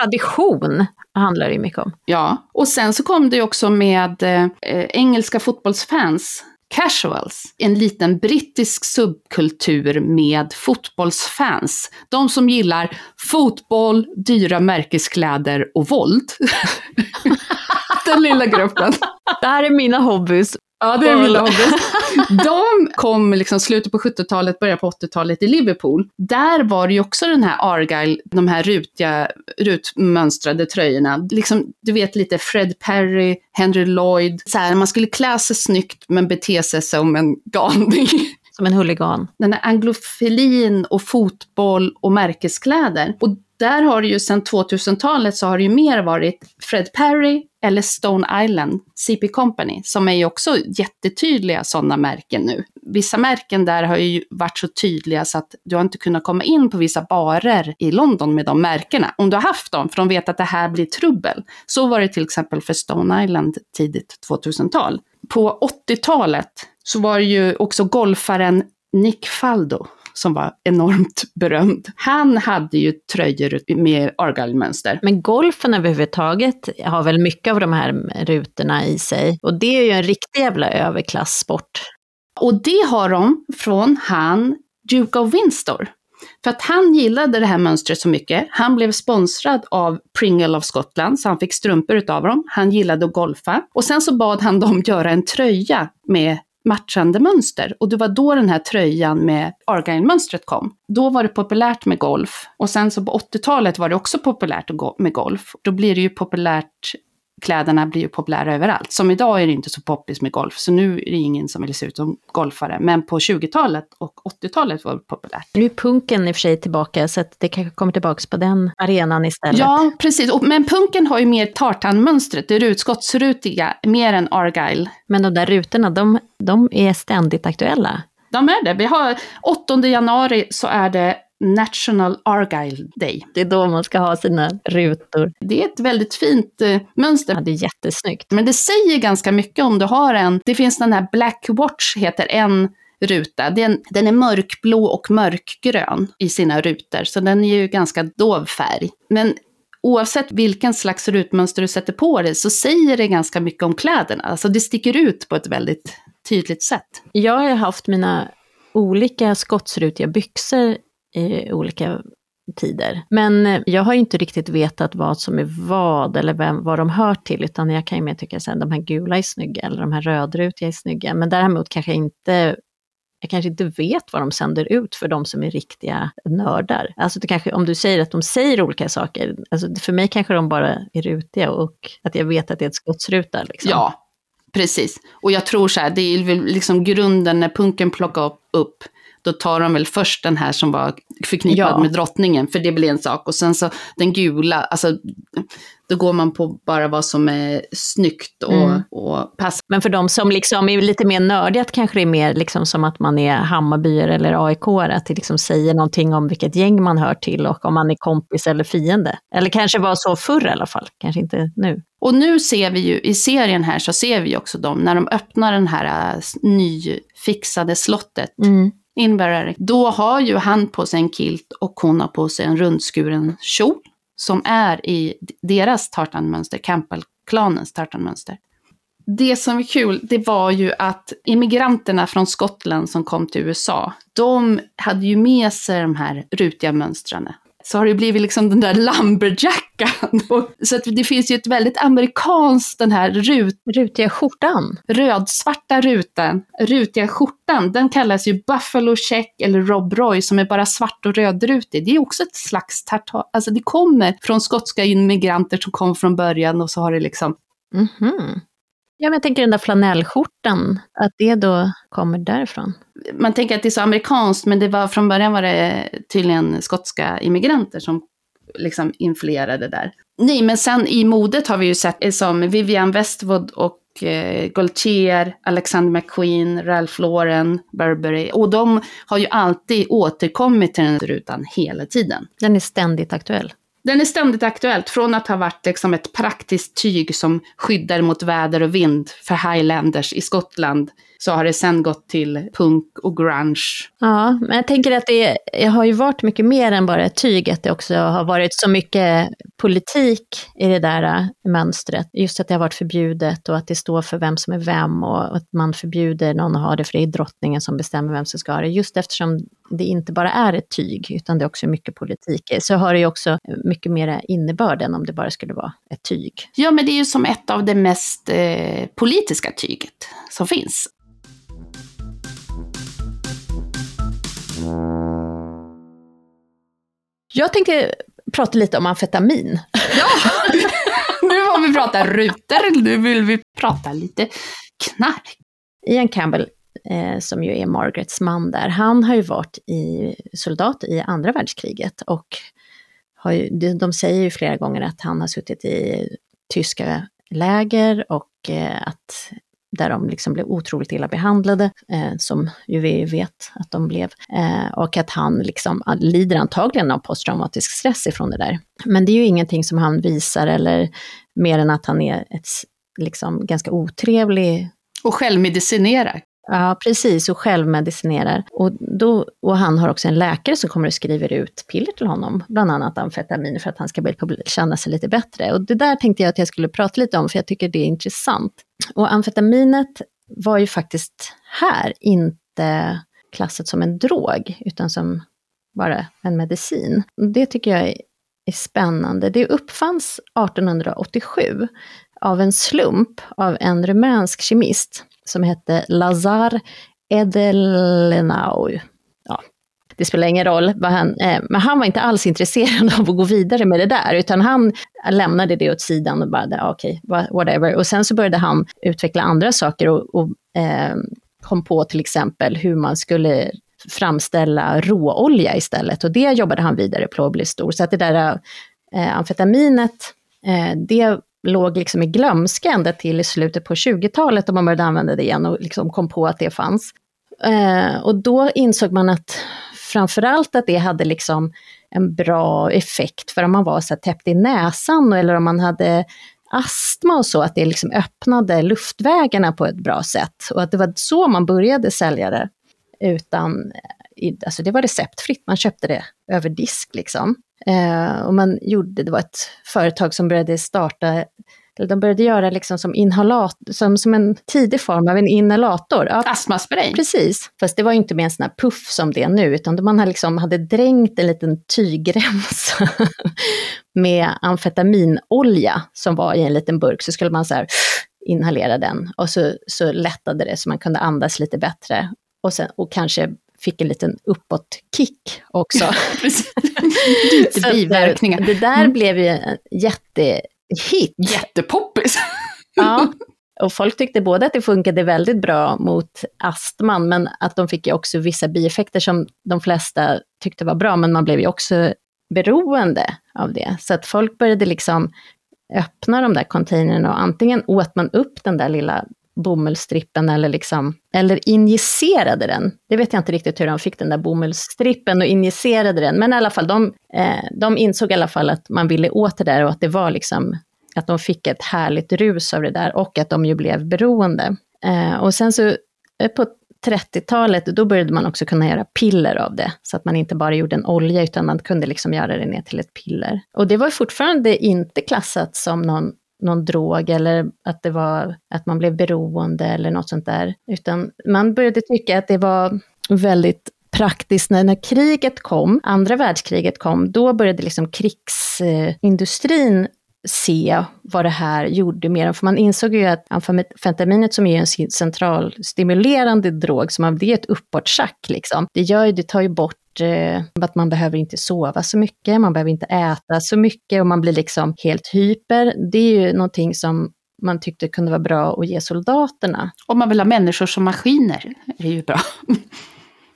tradition handlar det ju mycket om. Ja, och sen så kom det ju också med eh, engelska fotbollsfans. Casuals, en liten brittisk subkultur med fotbollsfans. De som gillar fotboll, dyra märkeskläder och våld. Den lilla gruppen. Det här är mina hobbys. Ja, det är mina hobbys. De kom liksom slutet på sjuttiotalet, början på åttiotalet i Liverpool. Där var det ju också den här Argyll, de här rutiga, rutmönstrade tröjorna. Liksom, du vet lite Fred Perry, Henry Lloyd. Så här, man skulle klä sig snyggt men bete sig som en galning. Som en huligan. Den här anglofilin och fotboll och märkeskläder. Och där har det ju sedan tvåtusentalet så har det ju mer varit Fred Perry eller Stone Island, C P Company, som är ju också jättetydliga sådana märken nu. Vissa märken där har ju varit så tydliga så att du har inte kunnat komma in på vissa barer i London med de märkena. Om du har haft dem, för de vet att det här blir trubbel. Så var det till exempel för Stone Island tidigt tvåtusental. På åttiotalet så var det ju också golfaren Nick Faldo som var enormt berömd. Han hade ju tröjor med Argyll-mönster. Men golfen överhuvudtaget har väl mycket av de här rutorna i sig. Och det är ju en riktig jävla överklasssport. Och det har de från han, Duke of Windsor. För att han gillade det här mönstret så mycket. Han blev sponsrad av Pringle of Scotland så han fick strumpor utav dem. Han gillade att golfa. Och sen så bad han dem göra en tröja med matchande mönster. Och det var då den här tröjan med Argyll-mönstret kom. Då var det populärt med golf. Och sen så på åttiotalet var det också populärt med golf. Då blir det ju populärt, kläderna blir ju populära överallt. Som idag är det inte så poppis med golf. Så nu är det ingen som vill se ut som golfare. Men på tjugotalet och åttiotalet var det populärt. Nu är punken i och för sig tillbaka. Så att det kanske kommer tillbaka på den arenan istället. Ja, precis. Och, men punken har ju mer tartanmönstret. Det är utskottsrutiga, mer än Argyll. Men de där rutorna, de, de är ständigt aktuella. De är det. Vi har åttonde januari så är det National Argyll Day. Det är då man ska ha sina rutor. Det är ett väldigt fint eh, mönster. Ja, det är jättesnyggt. Men det säger ganska mycket om du har en. Det finns den här Black Watch heter en ruta. Den, den är mörkblå och mörkgrön i sina rutor. Så den är ju ganska dov färg. Men oavsett vilken slags rutmönster du sätter på dig så säger det ganska mycket om kläderna. Alltså det sticker ut på ett väldigt tydligt sätt. Jag har haft mina olika skottsrutiga byxor i olika tider. Men jag har ju inte riktigt vetat vad som är vad eller vem, vad de hör till, utan jag kan ju mer tycka att de här gula är snygga eller de här rödrutiga är snygga. Men däremot kanske inte, jag kanske inte vet vad de sänder ut för de som är riktiga nördar. Alltså det kanske, om du säger att de säger olika saker, alltså för mig kanske de bara är rutiga och att jag vet att det är ett skottsruta. Liksom. Ja, precis. Och jag tror så här, det är väl liksom grunden när punken plockar upp. Då tar de väl först den här som var förknippad ja. med drottningen. För det blir en sak. Och sen så den gula. Alltså, då går man på bara vad som är snyggt och, mm. och passar. Men för de som liksom är lite mer nördiga. Kanske det är mer liksom som att man är Hammarbyare eller A I K. Att det liksom säger någonting om vilket gäng man hör till. Och om man är kompis eller fiende. Eller kanske var så förr i alla fall. Kanske inte nu. Och nu ser vi ju i serien här så ser vi också dem. När de öppnar den här nyfixade slottet. Mm. Inverare. Då har ju han på sig en kilt och hon har på sig en rundskuren kjol som är i deras tartanmönster, Campbell-klanens tartanmönster. det som är kul, det var ju att immigranterna från Skottland som kom till U S A, de hade ju med sig de här rutiga mönstrarna. Så har det blivit liksom den där lumberjackan. Så att det finns ju ett väldigt amerikanskt, den här rut... rutiga skjortan. Rödsvarta rutan. Rutiga skjortan, den kallas ju Buffalo Check eller Rob Roy, som är bara svart och rödrutig. Det är också ett slags tartar. Alltså det kommer från skotska immigranter som kom från början, och så har det liksom... Mhm. Ja, men jag tänker den där flanellskjortan, att det då kommer därifrån. Man tänker att det är så amerikanskt, men det var, från början var det tydligen skotska immigranter som liksom influerade där. Nej, men sen i modet har vi ju sett som Vivienne Westwood och eh, Gaultier, Alexander McQueen, Ralph Lauren, Burberry. Och de har ju alltid återkommit till den rutan hela tiden. Den är ständigt aktuell. Den är ständigt aktuellt, från att ha varit liksom ett praktiskt tyg som skyddar mot väder och vind för Highlanders i Skottland, så har det sen gått till punk och grunge. Ja, men jag tänker att det, det har ju varit mycket mer än bara ett tyg, att det också har varit så mycket politik i det där mönstret. Just att det har varit förbjudet och att det står för vem som är vem, och att man förbjuder någon att ha det för det är drottningen som bestämmer vem som ska ha det. Just eftersom det inte bara är ett tyg utan det är också mycket politik, så har det ju också mycket mer innebörd än om det bara skulle vara ett tyg. Ja, men det är ju som ett av det mest eh, politiska tyget som finns. Jag tänkte prata lite om amfetamin. Ja, nu har vi pratat rutor, nu vill vi prata lite knark. Ian Campbell, eh, som ju är Margarets man där, han har ju varit i soldat i andra världskriget, och har ju, de, de säger ju flera gånger att han har suttit i tyska läger, och eh, att... där de liksom blev otroligt illa behandlade, eh, som ju vi vet att de blev. Eh, och att han liksom lider antagligen av posttraumatisk stress ifrån det där. Men det är ju ingenting som han visar, eller mer än att han är ett liksom ganska otrevlig... Och självmedicinerar. Ja, precis. Och självmedicinerar. Och, då, och han har också en läkare som kommer och skriver ut piller till honom. Bland annat amfetamin, för att han ska bli, känna sig lite bättre. Och det där tänkte jag att jag skulle prata lite om, för jag tycker det är intressant. Och amfetaminet var ju faktiskt här inte klassat som en drog, utan som bara en medicin. Det tycker jag är spännande. Det uppfanns arton åttiosju av en slump av en rumänsk kemist som hette Lazar Edellenau. Ja, det spelar ingen roll. Vad han, eh, men han var inte alls intresserad av att gå vidare med det där. Utan han lämnade det åt sidan och bara, okej, okay, whatever. Och sen så började han utveckla andra saker. Och, och eh, kom på till exempel hur man skulle framställa råolja istället. Och det jobbade han vidare på och blev stor. Så att det där eh, amfetaminet, eh, det låg liksom i glömska ända till i slutet på tjugotalet, om man började använda det igen och liksom kom på att det fanns. Eh, och då insåg man att framförallt att det hade liksom en bra effekt för om man var så här täppt i näsan, eller om man hade astma och så, att det liksom öppnade luftvägarna på ett bra sätt. Och att det var så man började sälja det, utan, alltså det var receptfritt, man köpte det över disk liksom. Eh, och man gjorde, det var ett företag som började starta, eller de började göra liksom som inhalat, som, som en tidig form av en inhalator. Ja, astmaspray. Precis, fast det var ju inte med en sån här puff som det är nu, utan man hade, liksom, hade dränkt en liten tygrems med amfetaminolja som var i en liten burk, så skulle man så här inhalera den, och så, så lättade det så man kunde andas lite bättre, och, sen, och kanske fick en liten uppåtkick också. Lite biverkningar. Det där blev ju en jättehit. Jättepoppis. Ja, och folk tyckte både att det funkade väldigt bra mot astman, men att de fick ju också vissa bieffekter som de flesta tyckte var bra, men man blev ju också beroende av det. Så att folk började liksom öppna de där containerna, och antingen åt man upp den där lilla bomullstrippen eller liksom, eller injicerade den. Det vet jag inte riktigt hur de fick den där bomullstrippen och injicerade den, men i alla fall de, eh, de insåg i alla fall att man ville åt det där, och att det var liksom att de fick ett härligt rus av det där, och att de ju blev beroende. Eh, och sen så eh, på trettiotalet då började man också kunna göra piller av det, så att man inte bara gjorde en olja utan man kunde liksom göra det ner till ett piller. Och det var fortfarande inte klassat som någon någon drog eller att det var att man blev beroende eller något sånt där. Utan man började tycka att det var väldigt praktiskt när, när kriget kom, andra världskriget kom, då började liksom krigsindustrin se vad det här gjorde mer. För man insåg ju att amfetaminet, som är en central stimulerande drog, som av det är ett uppåtchack liksom. Det gör ju, det tar ju bort att man behöver inte sova så mycket, man behöver inte äta så mycket och man blir liksom helt hyper. Det är ju någonting som man tyckte kunde vara bra att ge soldaterna. Om man vill ha människor som maskiner, det är ju bra.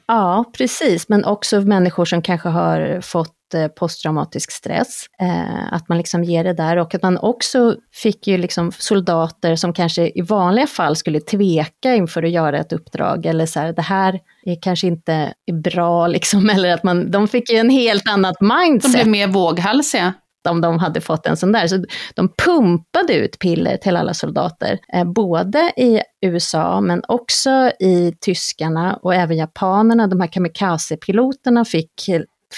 Ja, precis. Men också människor som kanske har fått posttraumatisk stress. Eh, att man liksom ger det där. Och att man också fick ju liksom soldater som kanske i vanliga fall skulle tveka inför att göra ett uppdrag. Eller så här, det här är kanske inte bra liksom. Eller att man, de fick ju en helt annat mindset. De blev mer våghalsiga. Om de hade fått en sån där. Så de pumpade ut piller till alla soldater. Eh, både i U S A men också i tyskarna och även japanerna. De här kamikaze-piloterna fick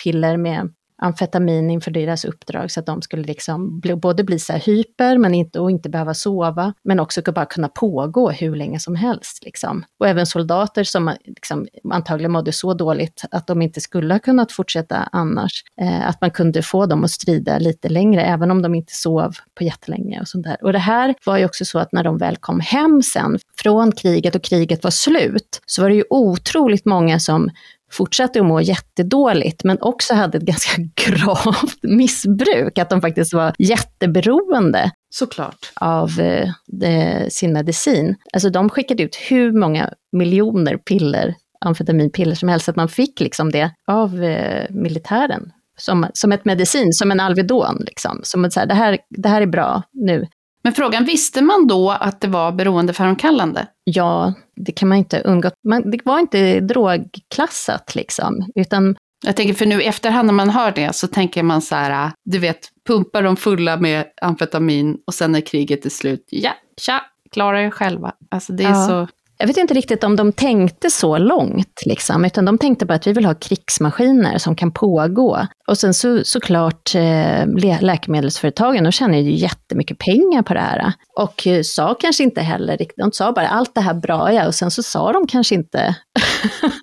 piller med amfetamin inför deras uppdrag så att de skulle liksom bli, både bli så här hyper men inte, och inte behöva sova, men också bara kunna pågå hur länge som helst liksom. Och även soldater som liksom, antagligen mådde så dåligt att de inte skulle ha kunnat fortsätta annars. Eh, att man kunde få dem att strida lite längre även om de inte sov på jättelänge och sånt där. Och det här var ju också så att när de väl kom hem sen från kriget och kriget var slut så var det ju otroligt många som fortsatte att må jättedåligt men också hade ett ganska gravt missbruk, att de faktiskt var jätteberoende såklart av eh, de, sin medicin. Alltså de skickade ut hur många miljoner piller, amfetaminpiller som helst, att man fick liksom det av eh, militären som, som ett medicin, som en Alvedon liksom, som att så här, det, här, det här är bra nu. Men frågan, visste man då att det var beroendeframkallande? Ja, det kan man inte undgå. Man, det var inte drogklassat liksom. Utan... Jag tänker, för nu efterhand när man hör det så tänker man så här, du vet, pumpar de fulla med amfetamin och sen när kriget är slut, ja, tja, klarar er själva. Alltså det är ja. så... Jag vet inte riktigt om de tänkte så långt liksom, utan de tänkte bara att vi vill ha krigsmaskiner som kan pågå. Och sen så, såklart eh, läkemedelsföretagen, de tjänar ju jättemycket pengar på det här. Och eh, sa kanske inte heller riktigt, de sa bara allt det här bra ja, och sen så sa de kanske inte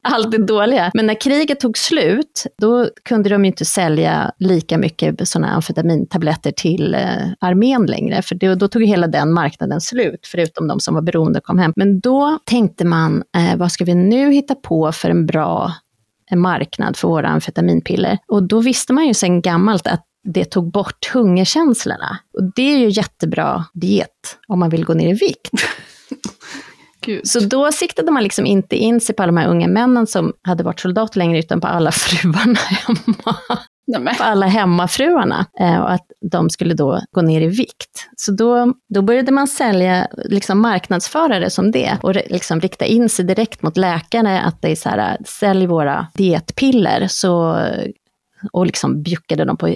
allt det dåliga. Men när kriget tog slut, då kunde de ju inte sälja lika mycket sådana amfetamintabletter till eh, armén längre. För då, då tog ju hela den marknaden slut, förutom de som var beroende kom hem. Men då tänkte man, eh, vad ska vi nu hitta på för en bra en marknad för våra amfetaminpiller? Och då visste man ju sedan gammalt att det tog bort hungerkänslorna. Och det är ju jättebra diet om man vill gå ner i vikt. Gud. Så då siktade man liksom inte in sig på alla de här unga männen som hade varit soldat längre, utan på alla fruarna hemma. Nej, på alla hemmafruarna. Eh, och att de skulle då gå ner i vikt. Så då, då började man sälja liksom marknadsförare som det. Och re, liksom rikta in sig direkt mot läkare att det är så här, sälj våra dietpiller. Så... Och liksom bjuckade dem på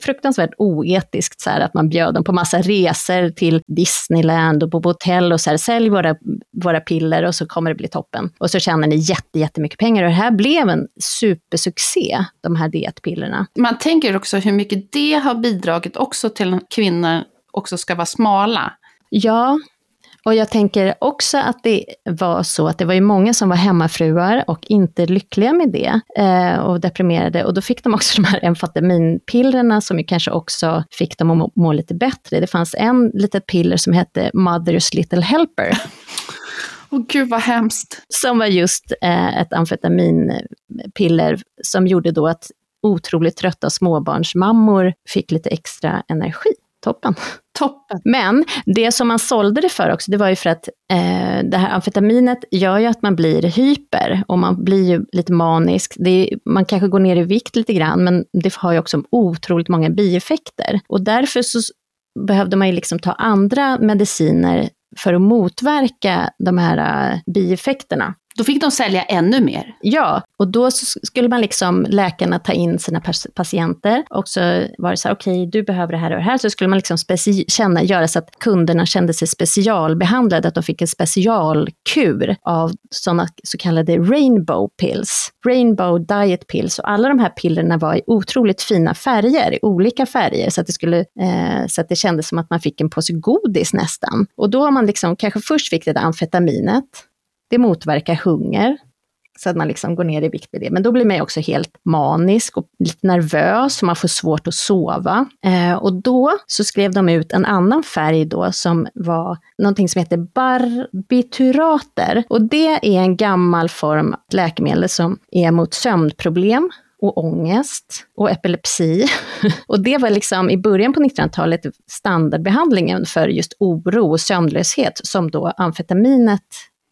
fruktansvärt oetiskt så här, att man bjöd dem på massa resor till Disneyland och på hotell och så här, sälj våra, våra piller och så kommer det bli toppen. Och så tjänar ni jätte, jättemycket pengar. Och det här blev en supersuccé, de här dietpillerna. Man tänker också hur mycket det har bidragit också till att kvinnor också ska vara smala. Ja. Och jag tänker också att det var så att det var ju många som var hemmafruar och inte lyckliga med det eh, och deprimerade. Och då fick de också de här amfetaminpillerna som ju kanske också fick dem att må, må lite bättre. Det fanns en litet piller som hette Mother's Little Helper. Åh oh, gud vad hemskt. Som var just eh, ett amfetaminpiller som gjorde då att otroligt trötta småbarnsmammor fick lite extra energi. Toppen. Toppen. Men det som man sålde det för också, det var ju för att eh, det här amfetaminet gör ju att man blir hyper och man blir ju lite manisk. Det är, man kanske går ner i vikt lite grann, men det har ju också otroligt många bieffekter. Och därför så behövde man ju liksom ta andra mediciner för att motverka de här bieffekterna. Då fick de sälja ännu mer. Ja, och då skulle man liksom läkarna ta in sina patienter och så var det så här, okej, okay, du behöver det här och det här. Så skulle man liksom speci- känna, göra så att kunderna kände sig specialbehandlade, att de fick en specialkur av sådana så kallade rainbow pills, rainbow diet pills. Och alla de här pillerna var i otroligt fina färger, i olika färger, så att det skulle, eh, så att det kändes som att man fick en påse godis nästan. Och då har man liksom, kanske först fick det där amfetaminet. Det motverkar hunger, så att man liksom går ner i vikt med det. Men då blir man också helt manisk och lite nervös och man får svårt att sova. Eh, och då så skrev de ut en annan färg då som var någonting som heter barbiturater. Och det är en gammal form läkemedel som är mot sömnproblem och ångest och epilepsi. Och det var liksom i början på nittonhundratalet standardbehandlingen för just oro och sömnlöshet som då amfetaminet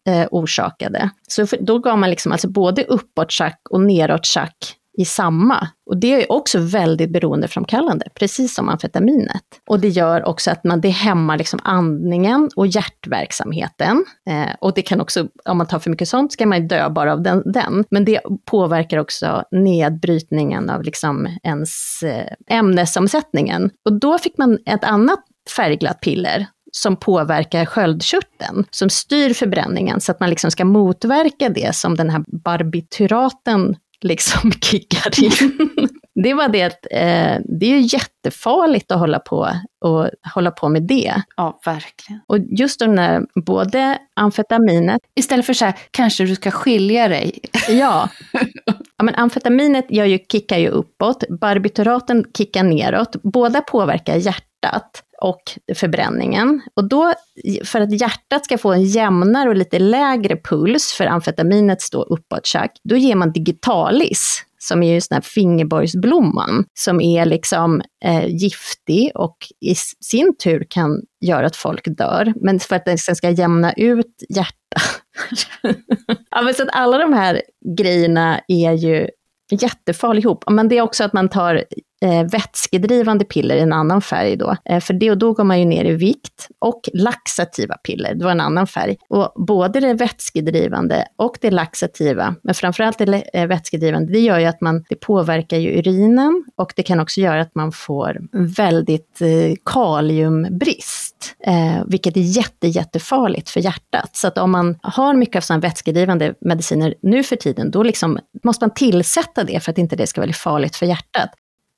Eh, orsakade. Så för, då gav man liksom alltså både uppåt schack och neråt schack i samma. Och det är också väldigt beroendeframkallande, precis som amfetaminet. Och det gör också att man, det hämmar liksom andningen och hjärtverksamheten. Eh, och det kan också, om man tar för mycket sånt ska man dö bara av den. den. Men det påverkar också nedbrytningen av liksom ens eh, ämnesomsättningen. Och då fick man ett annat färgglatt piller som påverkar sköldkörteln, som styr förbränningen, så att man liksom ska motverka det som den här barbituraten liksom kickar in. Det var det att eh, det är ju jättefarligt att hålla på och hålla på med det. Ja, verkligen. Och just den där, både amfetaminet... Istället för så här, kanske du ska skilja dig. Ja. Ja, men amfetaminet gör ju, kickar ju uppåt, barbituraten kickar neråt. Båda påverkar hjärtat och förbränningen. Och då, för att hjärtat ska få en jämnare och lite lägre puls, för amfetaminet står uppåt schack, då ger man digitalis, som är ju sån här fingerborgsblomman, som är liksom eh, giftig och i sin tur kan göra att folk dör. Men för att den sen ska jämna ut hjärta. Ja, men så att alla de här grejerna är ju jättefarlig ihop. Men det är också att man tar eh, vätskedrivande piller i en annan färg då. Eh, för det, och då går man ju ner i vikt. Och laxativa piller, det var en annan färg. Och både det vätskedrivande och det laxativa, men framförallt det eh, vätskedrivande, det gör ju att man, det påverkar ju urinen och det kan också göra att man får väldigt eh, kaliumbrist. Eh, vilket är jätte, jättefarligt för hjärtat. Så att om man har mycket av sådana vätskedrivande mediciner nu för tiden, då liksom måste man tillsätta det för att inte det ska vara farligt för hjärtat.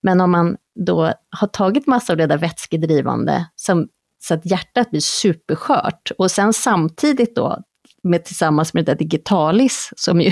Men om man då har tagit massa av det där vätskedrivande som, så att hjärtat blir superskört, och sen samtidigt då med, tillsammans med det där digitalis som ju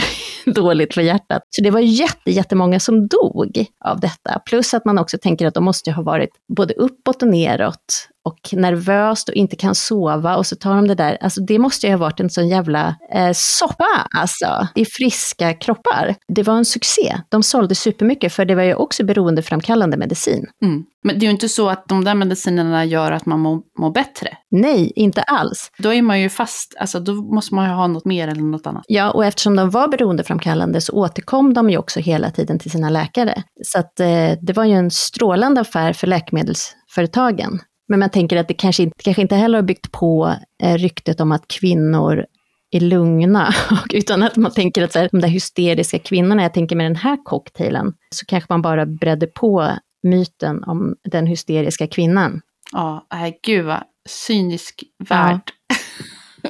är dåligt för hjärtat. Så det var jätte, jättemånga som dog av detta. Plus att man också tänker att de måste ha varit både uppåt och neråt och nervöst och inte kan sova, och så tar de det där, alltså det måste ju ha varit en sån jävla eh, soppa alltså, i friska kroppar. Det var en succé, de sålde supermycket, för det var ju också beroendeframkallande medicin. Mm. Men det är ju inte så att de där medicinerna gör att man mår må bättre. Nej, inte alls. Då är man ju fast, alltså då måste man ju ha något mer eller något annat. Ja, och eftersom de var beroendeframkallande så återkom de ju också hela tiden till sina läkare, så att eh, det var ju en strålande affär för läkemedelsföretagen. Men man tänker att det kanske inte, kanske inte heller har byggt på eh, ryktet om att kvinnor är lugna. Utan att man tänker att så här, de där hysteriska kvinnorna, jag tänker med den här cocktailen, så kanske man bara bredde på myten om den hysteriska kvinnan. Ja, äh, gud vad cynisk värld.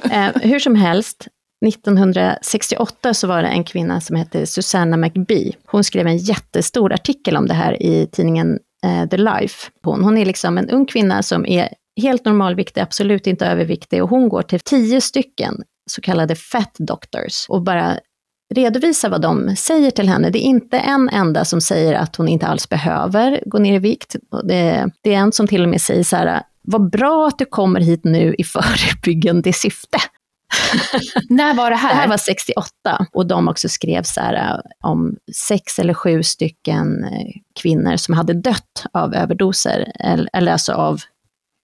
Ja. Eh, hur som helst, nittonhundrasextioåtta så var det en kvinna som hette Susanna McBee. Hon skrev en jättestor artikel om det här i tidningen The Life. Hon, hon är liksom en ung kvinna som är helt normalviktig, absolut inte överviktig, och hon går till tio stycken så kallade fat doctors och bara redovisar vad de säger till henne. Det är inte en enda som säger att hon inte alls behöver gå ner i vikt. Det, det är en som till och med säger så här: vad bra att du kommer hit nu i förebyggande syfte. När var det här? Det här var sextioåtta, och de också skrev så här om sex eller sju stycken kvinnor som hade dött av överdoser, eller alltså av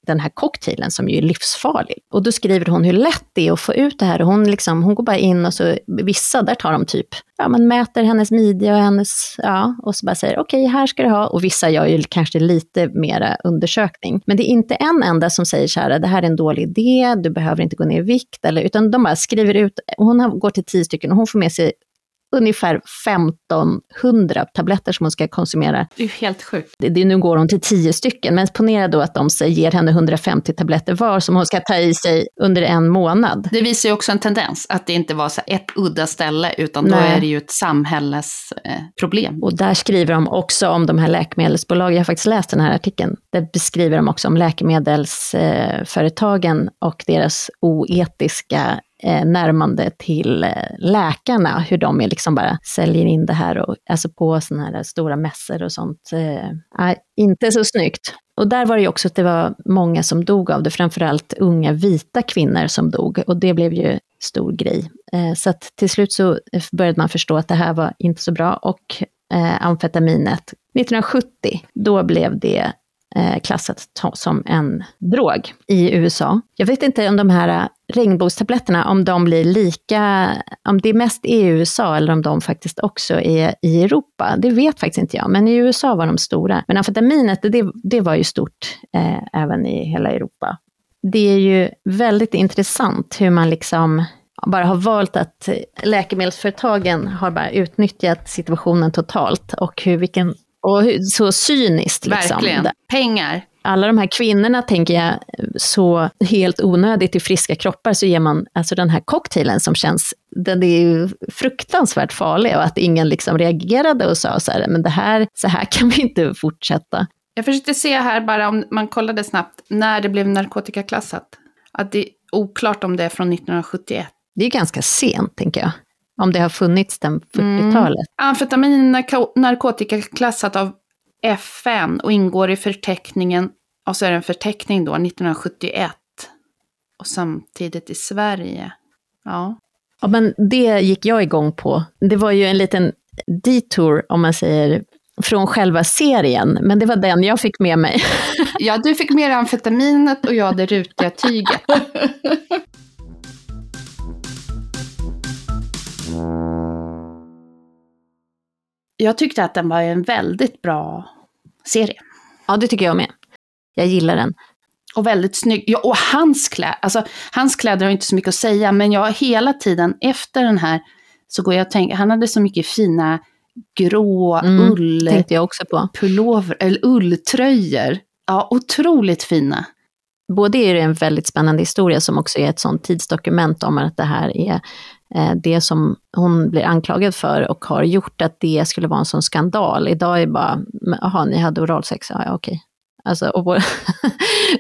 den här cocktailen som ju är livsfarlig. Och då skriver hon hur lätt det är att få ut det här. Hon, liksom, hon går bara in och så vissa där tar de typ, ja men mäter hennes midja och hennes, ja och så bara säger okej okay, här ska du ha. Och vissa gör ju kanske lite mera undersökning. Men det är inte en enda som säger så här, det här är en dålig idé, du behöver inte gå ner i vikt. Eller, utan de bara skriver ut, hon går till tio stycken och hon får med sig ungefär femtonhundra tabletter som hon ska konsumera. Det är helt sjukt. Det, det, nu går hon till tio stycken. Men ponera då att de säger, ger henne hundrafemtio tabletter var som hon ska ta i sig under en månad. Det visar ju också en tendens att det inte var så ett udda ställe utan nej, då är det ju ett samhälles eh, problem. Och där skriver de också om de här läkemedelsbolagen. Jag har faktiskt läst den här artikeln. Där beskriver de också om läkemedelsföretagen eh, och deras oetiska närmande till läkarna, hur de är liksom bara säljer in det här och alltså på såna här stora mässor och sånt. Äh, inte så snyggt. Och där var det ju också att det var många som dog av det, framförallt unga vita kvinnor som dog, och det blev ju stor grej. Äh, så att till slut så började man förstå att det här var inte så bra, och äh, amfetaminet nittonhundrasjuttio, då blev det klassat som en drog i U S A. Jag vet inte om de här regnbågstabletterna, om de blir lika, om det är mest i U S A eller om de faktiskt också är i Europa. Det vet faktiskt inte jag, men i U S A var de stora. Men amfetaminet, det, det var ju stort eh, även i hela Europa. Det är ju väldigt intressant hur man liksom bara har valt att läkemedelsföretagen har bara utnyttjat situationen totalt, och hur vilken och så cyniskt liksom. Verkligen. Pengar. Alla de här kvinnorna, tänker jag, så helt onödigt i friska kroppar så ger man alltså den här cocktailen som känns, den är ju fruktansvärt farlig, och att ingen liksom reagerade och sa så här, men det här, så här kan vi inte fortsätta. Jag försökte se här bara om man kollade snabbt när det blev narkotikaklassat. Att det är oklart om det är från nittonhundrasjuttioett. Det är ganska sent, tänker jag. Om det har funnits den fyrtiotalet. Mm. Amfetamin narko- narkotikaklassat av F N och ingår i förteckningen, och så är det en förteckning då, nittonhundrasjuttioett. Och samtidigt i Sverige. Ja. Ja, men det gick jag igång på. Det var ju en liten detour, om man säger, från själva serien. Men det var den jag fick med mig. Ja, du fick med amfetaminet och jag det rutiga tyget. Jag tyckte att den var en väldigt bra serie. Ja, det tycker jag med. Jag gillar den. Och väldigt snygg. Ja, och hans kläder. Alltså, hans kläder har inte så mycket att säga. Men jag hela tiden efter den här så går jag och tänker. Han hade så mycket fina grå mm, ull. Tänkte jag också på. Pullover, eller ulltröjor. Ja, otroligt fina. Både är det en väldigt spännande historia som också är ett sånt tidsdokument om att det här är det som hon blir anklagad för och har gjort, att det skulle vara en sån skandal. Idag är det bara, jaha, ni hade oralsex, ja, ja okej. Alltså, och både,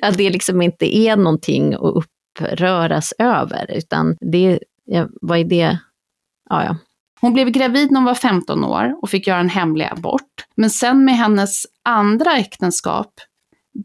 att det liksom inte är någonting att uppröras över, utan det, vad är det? Ja, ja. Hon blev gravid när hon var femton år och fick göra en hemlig abort. Men sen med hennes andra äktenskap,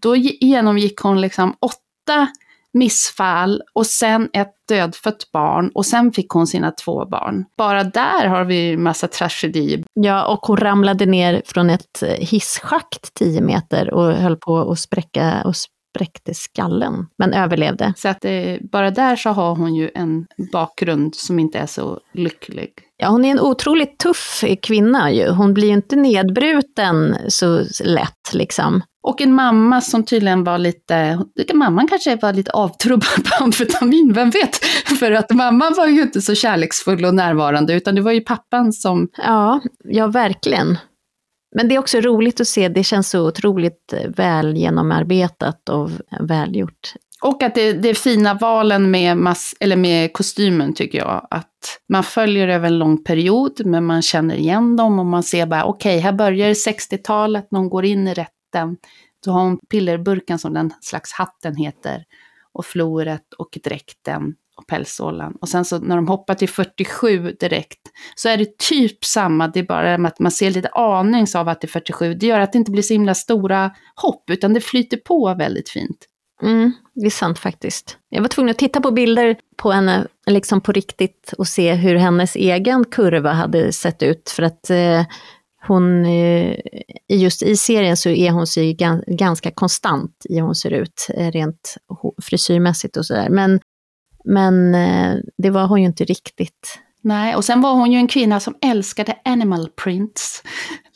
då genomgick hon liksom åtta missfall och sen ett dödfött barn, och sen fick hon sina två barn. Bara där har vi massa tragedi. Ja, och hon ramlade ner från ett hisschakt tio meter och höll på att spräcka och spräckte skallen, men överlevde. Så att eh, bara där så har hon ju en bakgrund som inte är så lycklig. Ja, hon är en otroligt tuff kvinna ju. Hon blir ju inte nedbruten så lätt liksom. Och en mamma som tydligen var lite, mamman kanske var lite avtrubbad på amfetamin, vem vet? För att mamman var ju inte så kärleksfull och närvarande, utan det var ju pappan som... Ja, ja verkligen. Men det är också roligt att se, det känns så otroligt väl genomarbetat och välgjort. Och att det, det är fina valen med, mass, eller med kostymen, tycker jag. Att man följer över en lång period, men man känner igen dem och man ser bara, okej, okay, här börjar sextiotalet, någon går in i rätt. Då har hon pillerburken som den slags hatten heter, och floret och dräkten och pälsålan. Och sen så när de hoppar till fyrtiosju direkt så är det typ samma. Det är bara att man ser lite anings av att det är fyrtiosju. Det gör att det inte blir så himla stora hopp, utan det flyter på väldigt fint. Mm, det är sant faktiskt. Jag var tvungen att titta på bilder på henne liksom på riktigt och se hur hennes egen kurva hade sett ut, för att... Eh, hon, just i serien så är hon sig ganska konstant i hur hon ser ut rent frisyrmässigt och sådär. Men, men det var hon ju inte riktigt. Nej, och sen var hon ju en kvinna som älskade animal prints,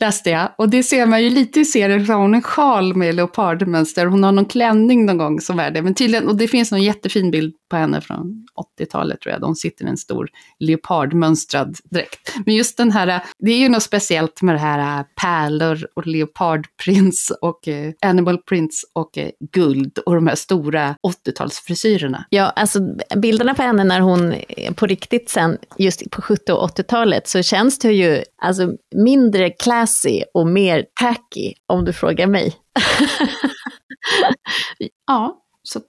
läste jag. Och det ser man ju lite i serien, för hon har en sjal med leopardmönster. Hon har någon klänning någon gång som är det. Men tydligen, och det finns någon jättefin bild på henne från åttiotalet tror jag. Hon sitter i en stor leopardmönstrad dräkt. Men just den här, det är ju något speciellt med det här pärlor och leopardprints och eh, animal prints och eh, guld och de här stora åttiotalsfrisyrerna. Ja, alltså bilderna på henne när hon på riktigt sen, just på sjuttio- och åttiotalet så känns det ju alltså mindre classy och mer tacky om du frågar mig. Ja, så to-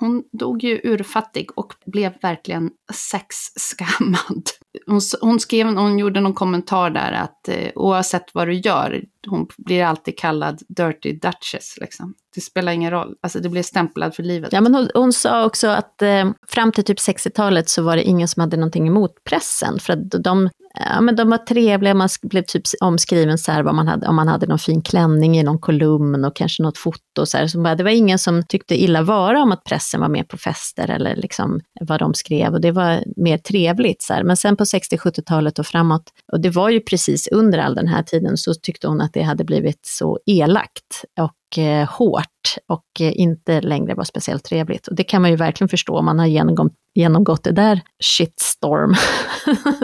hon dog ju urfattig och blev verkligen sexskammad. Hon, hon skrev, hon gjorde någon kommentar där att eh, oavsett vad du gör, hon blir alltid kallad Dirty Duchess liksom. Det spelar ingen roll, alltså det blir stämplad för livet. Ja, men hon, hon sa också att eh, fram till typ sextiotalet så var det ingen som hade någonting emot pressen. För att de, ja, men de var trevliga, man blev typ omskriven så här vad man hade, om man hade någon fin klänning i någon kolumn och kanske något foto. Så här. Så bara, det var ingen som tyckte illa vara om att pressen var med på fester eller liksom vad de skrev. Och det var mer trevligt så här. Men sen på sextio-sjuttiotalet och framåt, och det var ju precis under all den här tiden, så tyckte hon att det hade blivit så elakt och eh, hårt och eh, inte längre var speciellt trevligt. Och det kan man ju verkligen förstå om man har genomgått, genomgått det där shitstorm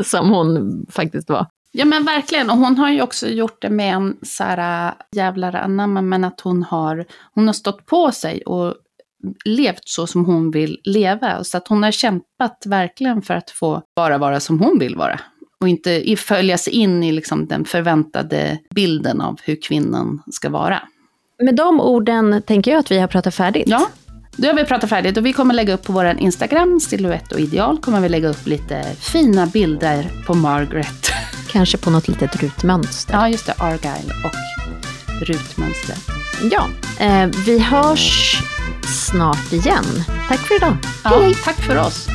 som hon faktiskt var. Ja, men verkligen. Och hon har ju också gjort det med en Sara jävlar anamma, men att hon har, hon har stått på sig och levt så som hon vill leva. Så att hon har kämpat verkligen för att få bara vara som hon vill vara. Och inte följa sig in i liksom den förväntade bilden av hur kvinnan ska vara. Med de orden tänker jag att vi har pratat färdigt. Ja, då har vi pratat färdigt. Och vi kommer lägga upp på vår Instagram, Silhuett och Ideal, kommer vi lägga upp lite fina bilder på Margaret. Kanske på något litet rutmönster. Ja, just det. Argyll och rutmönster. Ja, eh, vi hörs snart igen. Tack för idag. Ja, hej, hej. Tack för oss.